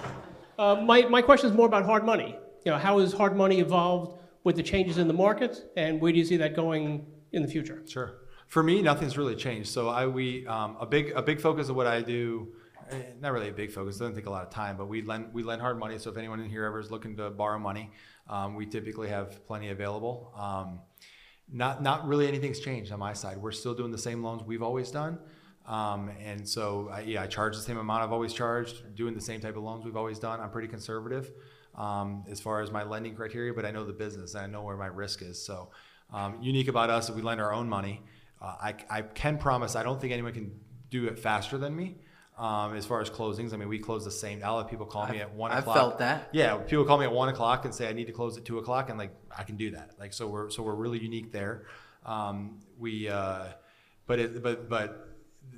My question is more about hard money. You know, how is hard money evolved with the changes in the market, and where do you see that going in the future? Sure. For me, nothing's really changed. So a big focus of what I do, not really a big focus, doesn't take a lot of time, but we lend hard money. So if anyone in here ever is looking to borrow money, we typically have plenty available. Not really anything's changed on my side. We're still doing the same loans we've always done. And so I charge the same amount I've always charged, doing the same type of loans we've always done. I'm pretty conservative. as far as my lending criteria, but I know the business and I know where my risk is. So unique about us, we lend our own money. I can promise, I don't think anyone can do it faster than me. As far as closings, I mean, we close the same. I'll have people call me at 1 o'clock. I felt that. Yeah, people call me at 1 o'clock and say I need to close at 2 o'clock, and like I can do that. Like so we're really unique there. But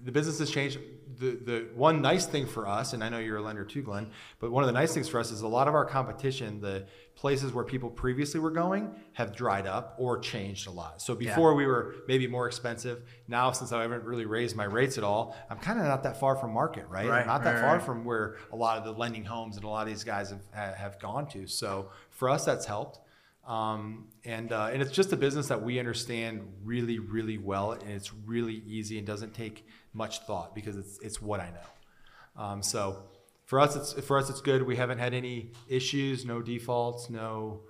the business has changed. The one nice thing for us, and I know you're a lender too, Glenn, but one of the nice things for us is a lot of our competition, the places where people previously were going have dried up or changed a lot. So before we were maybe more expensive. Now, since I haven't really raised my rates at all, I'm kind of not that far from market, right? I'm not that far from where a lot of the lending homes and a lot of these guys have gone to. So for us, that's helped. And it's just a business that we understand really, really well, and it's really easy and doesn't take much thought because it's what I know. So for us it's good. We haven't had any issues, no defaults, no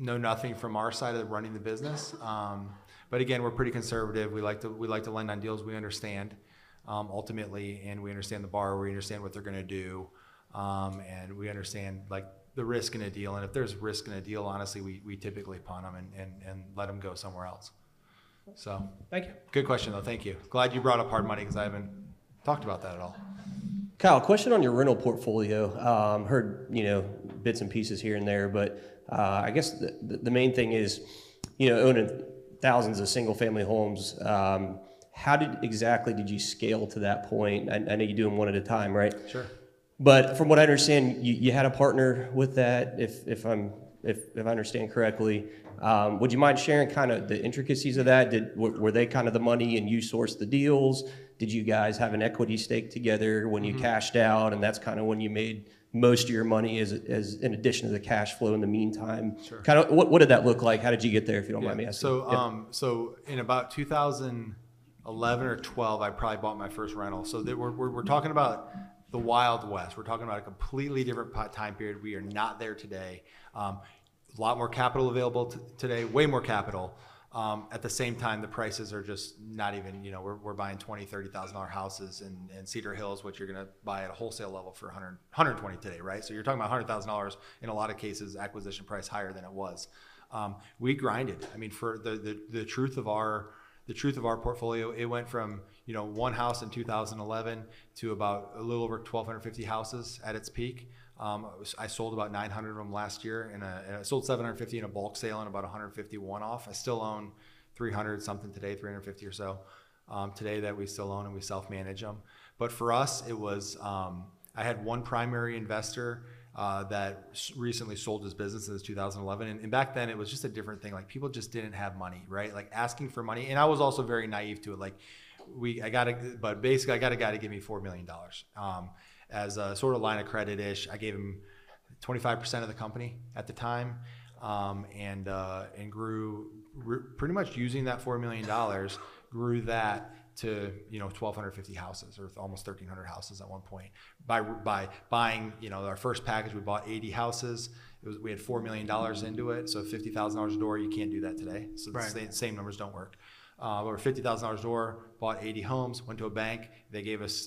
nothing from our side of running the business. But again, we're pretty conservative. We like to lend on deals we understand ultimately, and we understand the borrower, we understand what they're going to do, and we understand like the risk in a deal. And if there's risk in a deal, honestly, we typically pawn them and let them go somewhere else. So thank you. Good question though. Thank you. Glad you brought up hard money because I haven't talked about that at all. Kyle, question on your rental portfolio. Heard, bits and pieces here and there, but I guess the main thing is, owning thousands of single family homes. How did you scale to that point? I know you do them one at a time, right? Sure. But from what I understand, you had a partner with that, if I understand correctly. Would you mind sharing kind of the intricacies of that? Were they kind of the money and you sourced the deals? Did you guys have an equity stake together when you cashed out, and that's kind of when you made most of your money as in addition to the cash flow in the meantime? Sure. Kind of what did that look like? How did you get there, if you don't mind me asking? So in about 2011 or 12, I probably bought my first rental. So we're talking about the Wild West. We're talking about a completely different time period. We are not there today. A lot more capital available today, way more capital. At the same time, the prices are just not even, we're buying $20,000, $30,000 houses in Cedar Hills, which you're going to buy at a wholesale level for $120 today, right? So you're talking about $100,000 in a lot of cases, acquisition price higher than it was. We grinded. I mean, for the truth of our portfolio, it went from, one house in 2011 to about a little over 1,250 houses at its peak. I sold about 900 of them last year, and I sold 750 in a bulk sale and about 150 one-off. I still own 300 something today, 350 or so today that we still own, and we self-manage them. But for us, it was I had one primary investor that recently sold his business in 2011, and back then it was just a different thing. Like people just didn't have money, right? Like asking for money, and I was also very naive to it. Like I got a guy to give me $4 million. As a sort of line of credit-ish. I gave him 25% of the company at the time, and grew pretty much using that $4 million, grew that to 1,250 houses or almost 1,300 houses at one point. By buying, our first package, we bought 80 houses. We had $4 million into it, so $50,000 a door. You can't do that today. So the same numbers don't work. Over $50,000 a door, bought 80 homes, went to a bank. They gave us,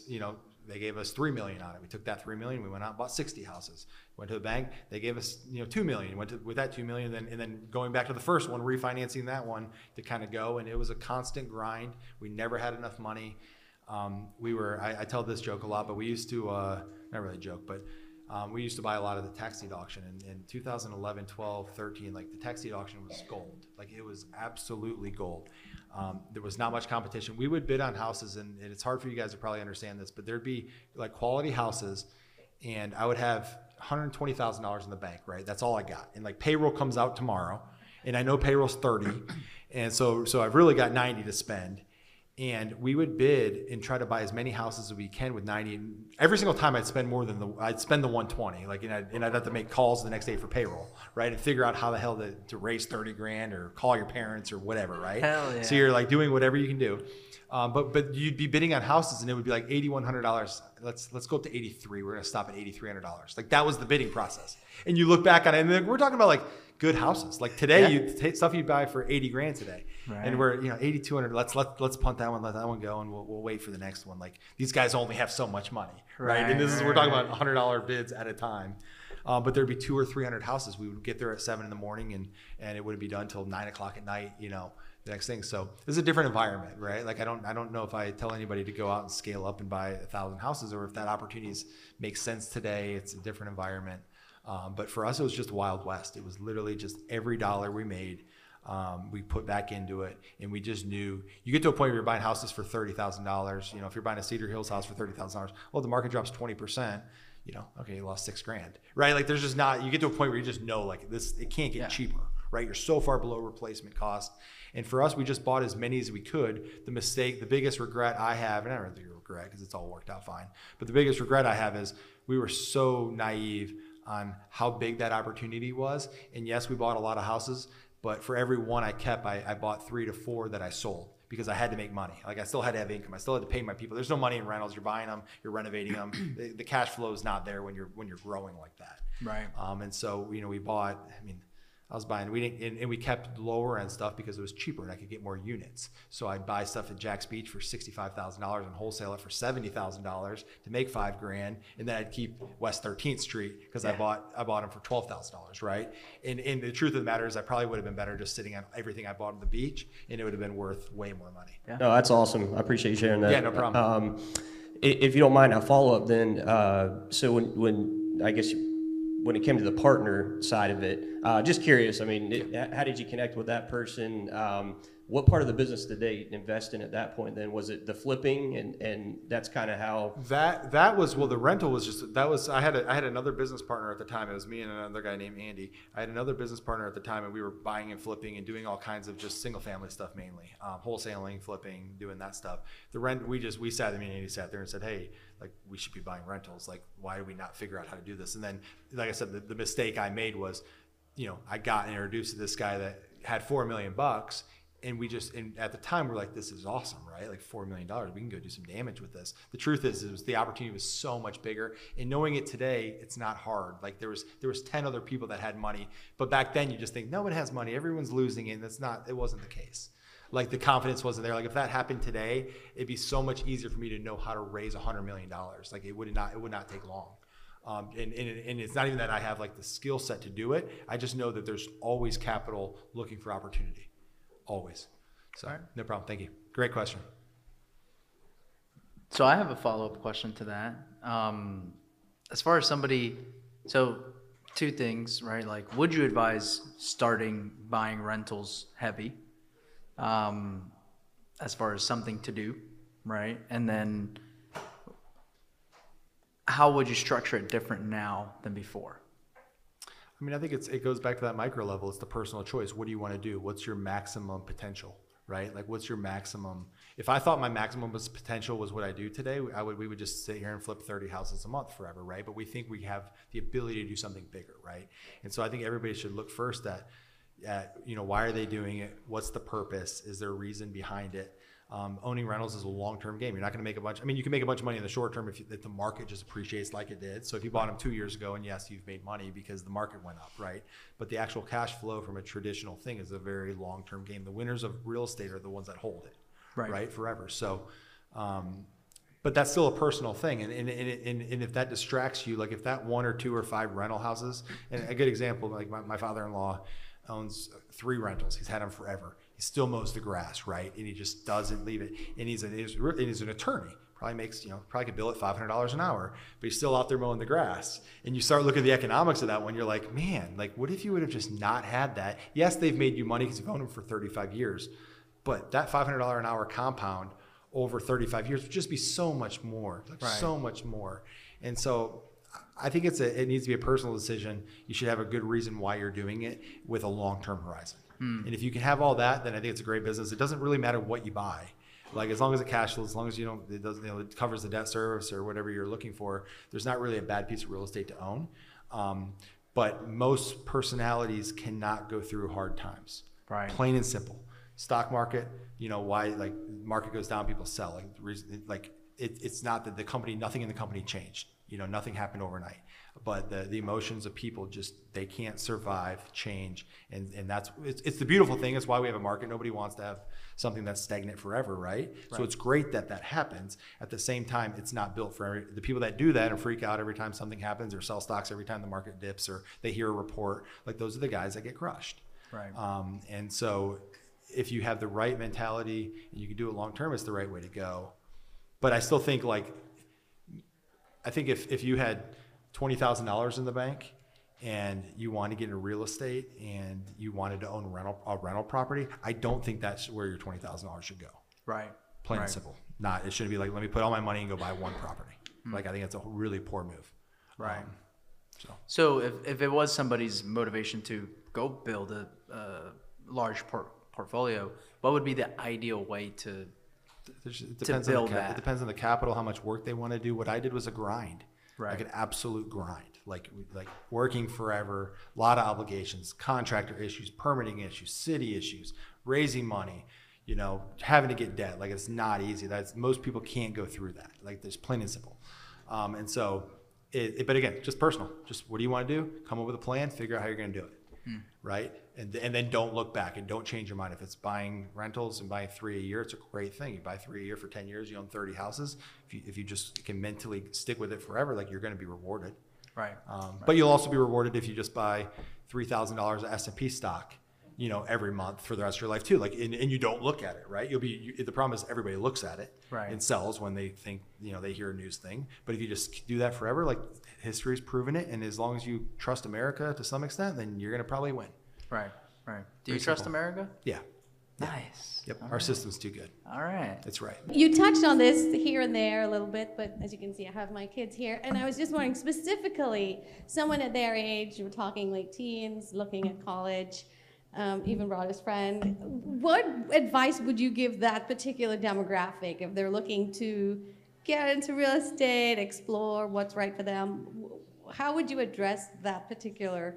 they gave us $3 million on it. We took that $3 million, we went out and bought 60 houses. Went to the bank, they gave us $2 million. With that $2 million, and then going back to the first one, refinancing that one to kind of go. And it was a constant grind. We never had enough money. I tell this joke a lot, but we used to, not really a joke, but we used to buy a lot of the tax deed auction. And in 2011, 12, 13, like the tax deed auction was gold. Like it was absolutely gold. There was not much competition. We would bid on houses, and it's hard for you guys to probably understand this, but there'd be like quality houses, and I would have $120,000 in the bank, right? That's all I got. And like payroll comes out tomorrow, and I know payroll's 30, and so I've really got 90 to spend. And we would bid and try to buy as many houses as we can with 90. And every single time I'd spend more than I'd spend the 120, like, and I'd have to make calls the next day for payroll, right? And figure out how the hell to raise 30 grand or call your parents or whatever, right? Hell yeah. So you're like doing whatever you can do. But you'd be bidding on houses and it would be like $8,100. Let's go up to 83. We're gonna stop at $8,300. Like that was the bidding process. And you look back on it, and we're talking about like good houses. Like today, you take stuff you buy for 80 grand today. Right. And we're, 8,200, let's punt that one, let that one go, and we'll wait for the next one. Like these guys only have so much money, right? And this is, we're talking about $100 bids at a time. but there'd be 200 or 300 houses. We would get there at 7 in the morning, and it wouldn't be done till 9 o'clock at night, you know, the next thing. So it's a different environment, right? Like I don't know if I tell anybody to go out and scale up and buy 1,000 houses, or if that opportunity makes sense today. It's a different environment. But for us, it was just Wild West. It was literally just every dollar we made, we put back into it. And we just knew, you get to a point where you're buying houses for $30,000. You know, if you're buying a Cedar Hills house for $30,000, well, the market drops 20%, you know, okay, you lost $6,000, right? Like there's just not, you get to a point where you just know, like this, it can't get cheaper, right? You're so far below replacement cost. And for us, we just bought as many as we could. The mistake, the biggest regret I have, and I don't think it's a regret because it's all worked out fine, but the biggest regret I have is we were so naive on how big that opportunity was. And yes, we bought a lot of houses, but for every one I kept, I bought 3 to 4 that I sold because I had to make money. Like I still had to have income. I still had to pay my people. There's no money in rentals. You're buying them, you're renovating them. The cash flow is not there when you're growing like that. Right. And so, you know, we bought, I mean, I was buying, we didn't, and we kept lower end stuff because it was cheaper and I could get more units. So I'd buy stuff at Jack's Beach for $65,000 and wholesale it for $70,000 to make $5,000. And then I'd keep West 13th Street because I bought them for $12,000, right? And the truth of the matter is I probably would have been better just sitting on everything I bought on the beach, and it would have been worth way more money. Yeah. No, that's awesome. I appreciate you sharing that. Yeah, no problem. If you don't mind, I'll follow up then. So when I guess when it came to the partner side of it, just curious, I mean, how did you connect with that person? What part of the business did they invest in at that point then? Was it the flipping and that's kind of how? That was, well, the rental was just, that was, I had another business partner at the time. It was me and another guy named Andy. I had another business partner at the time, and we were buying and flipping and doing all kinds of just single family stuff mainly, wholesaling, flipping, doing that stuff. The rent, we sat, me and Andy sat there and said, hey, like we should be buying rentals. Like, why do we not figure out how to do this? And then, like I said, the mistake I made was, you know, I got introduced to this guy that had $4 million. And we just, and at the time we're like, this is awesome, right? Like $4 million, we can go do some damage with this. The truth is, it was, the opportunity was so much bigger. And knowing it today, it's not hard. Like there was 10 other people that had money, but back then you just think no one has money, everyone's losing it. And that's not, it wasn't the case. Like the confidence wasn't there. Like if that happened today, it'd be so much easier for me to know how to raise $100 million. Like it would not take long. And it's not even that I have like the skill set to do it. I just know that there's always capital looking for opportunity. Always. Sorry. No problem. Thank you. Great question. So I have a follow-up question to that. As far as somebody, so two things, right? Like, would you advise starting buying rentals heavy, as far as something to do, right? And then how would you structure it different now than before? I mean, I think it goes back to that micro level. It's the personal choice. What do you want to do? What's your maximum potential, right? Like what's your maximum? If I thought my maximum potential was what I do today, we would just sit here and flip 30 houses a month forever, right? But we think we have the ability to do something bigger, right? And so I think everybody should look first at you know, why are they doing it? What's the purpose? Is there a reason behind it? Owning rentals is a long-term game. You're not going to make a bunch. I mean, you can make a bunch of money in the short term if the market just appreciates like it did. So if you bought them 2 years ago, and yes, you've made money because the market went up, right? But the actual cash flow from a traditional thing is a very long-term game. The winners of real estate are the ones that hold it, right? Forever. So, but that's still a personal thing. And if that distracts you, like if that 1 or 2 or 5 rental houses, and a good example, like my father-in-law owns 3 rentals. He's had them forever. He still mows the grass, right? And he just doesn't leave it. And he's an attorney. Probably makes, you know, probably could bill at $500 an hour, but he's still out there mowing the grass. And you start looking at the economics of that one. You're like, man, like what if you would have just not had that? Yes, they've made you money because you've owned them for 35 years, but that $500 an hour compound over 35 years would just be so much more, like so much more. And so I think it needs to be a personal decision. You should have a good reason why you're doing it with a long-term horizon. And if you can have all that, then I think it's a great business. It doesn't really matter what you buy. Like as long as it cash flows, as long as you don't, it doesn't, you know, it covers the debt service or whatever you're looking for, there's not really a bad piece of real estate to own. But most personalities cannot go through hard times. Right. Plain and simple. Stock market, you know, why like market goes down, people sell. Like it's not that the company, nothing in the company changed. You know, nothing happened overnight, but the emotions of people just, they can't survive change. And that's, it's the beautiful thing. It's why we have a market. Nobody wants to have something that's stagnant forever, right? So it's great that that happens. At the same time, it's not built for the people that do that and freak out every time something happens, or sell stocks every time the market dips, or they hear a report. Like, those are the guys that get crushed. Right. And so if you have the right mentality and you can do it long-term, it's the right way to go. But I still think, like, I think if you had $20,000 in the bank and you want to get into real estate and you wanted to own a rental property, I don't think that's where your $20,000 should go. Right. Plain and simple. Not, it shouldn't be like, let me put all my money and go buy one property. Mm. Like, I think it's a really poor move. Right. So if it was somebody's motivation to go build a large portfolio, what would be the ideal way to? It depends on the capital, how much work they want to do. What I did was a grind, like an absolute grind, like working forever, a lot of obligations, contractor issues, permitting issues, city issues, raising money, you know, having to get debt. Like, it's not easy. That's, most people can't go through that. Like, there's plain and simple. And so, but again, just personal. Just what do you want to do? Come up with a plan, figure out how you're going to do it, right? And then don't look back and don't change your mind. If it's buying rentals and buying 3 a year, it's a great thing. You buy 3 a year for 10 years, you own 30 houses. If you just can mentally stick with it forever, like, you're going to be rewarded. Right. But you'll also be rewarded if you just buy $3,000 of S&P stock, you know, every month for the rest of your life too. Like, and you don't look at it, right? The problem is everybody looks at it and sells when they think, you know, they hear a news thing. But if you just do that forever, like, history's proven it. And as long as you trust America to some extent, then you're going to probably win. Right, right. Do you trust America? Yeah. Nice. Yep. Our system's too good. All right. That's right. You touched on this here and there a little bit, but as you can see, I have my kids here. And I was just wondering, specifically, someone at their age, we're talking late teens, looking at college, even brought his friend. What advice would you give that particular demographic if they're looking to get into real estate, explore what's right for them? How would you address that particular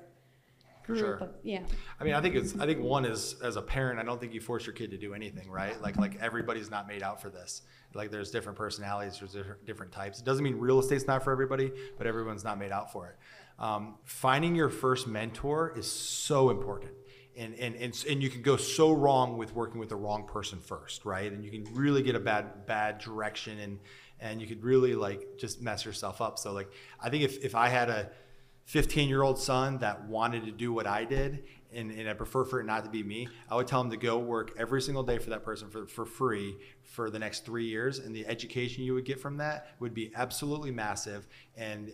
group? Sure. Yeah. I mean, I think one is, as a parent, I don't think you force your kid to do anything, right? Like everybody's not made out for this. Like, there's different personalities, there's different types. It doesn't mean real estate's not for everybody, but everyone's not made out for it. Finding your first mentor is so important. And you can go so wrong with working with the wrong person first, right? And you can really get a bad direction, and you could really, like, just mess yourself up. So, like, I think if I had a 15-year-old son that wanted to do what I did, and I prefer for it not to be me, I would tell him to go work every single day for that person for free for the next 3 years, and the education you would get from that would be absolutely massive. And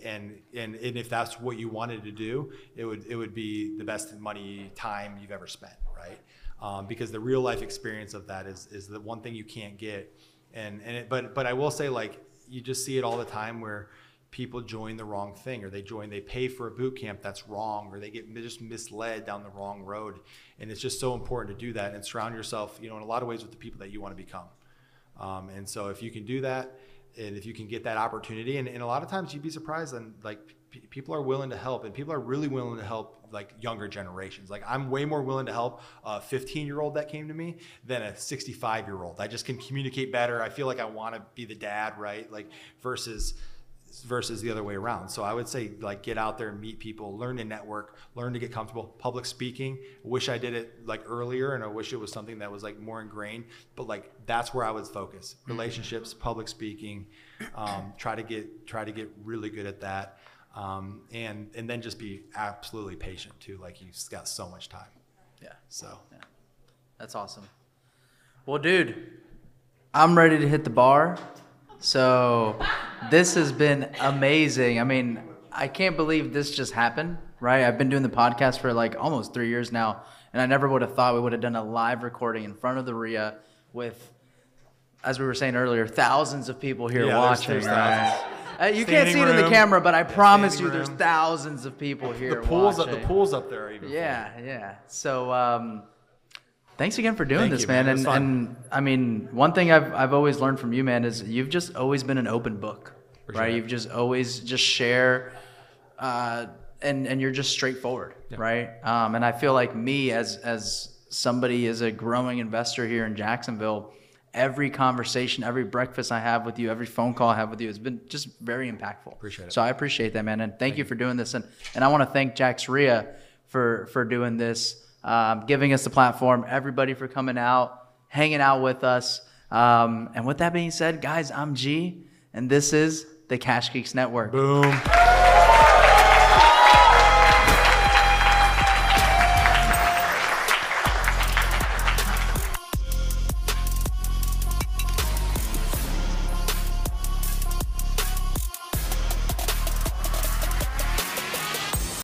if that's what you wanted to do, it would be the best money time you've ever spent, right? Because the real life experience of that is the one thing you can't get. But I will say, like, you just see it all the time where people join the wrong thing, or they pay for a boot camp that's wrong, or they get just misled down the wrong road. And it's just so important to do that and surround yourself, you know, in a lot of ways with the people that you want to become. And so if you can do that, and if you can get that opportunity, and a lot of times you'd be surprised, and like people are willing to help, and people are really willing to help, like, younger generations. Like, I'm way more willing to help a 15-year-old that came to me than a 65-year-old. I just can communicate better. I feel like I want to be the dad, right? Like, versus the other way around. So I would say, like, get out there and meet people, learn to network, learn to get comfortable. Public speaking, I wish I did it, like, earlier, and I wish it was something that was, like, more ingrained, but, like, that's where I would focus. Relationships, public speaking, try to get really good at that. And then just be absolutely patient too. Like, you've got so much time. Yeah. So yeah. That's awesome. Well, dude, I'm ready to hit the bar. So this has been amazing. I mean, I can't believe this just happened, right? I've been doing the podcast for like almost 3 years now, and I never would have thought we would have done a live recording in front of the REIA with, as we were saying earlier, thousands of people here watching. You can't see it in the camera, but I promise you there's thousands of people here watching. The pool's up there even. Yeah. So thanks again for doing this, man. And I mean, one thing I've always learned from you, man, is you've just always been an open book, right? You've just always just share, and you're just straightforward, right? And I feel like me as somebody is a growing investor here in Jacksonville, every conversation, every breakfast I have with you, every phone call I have with you has been just very impactful. Appreciate it. So I appreciate that, man. And thank you for doing this. And I want to thank JaxREIA for doing this, giving us the platform, everybody for coming out, hanging out with us. And with that being said, guys, I'm G, and this is the Cash Geeks Network. Boom.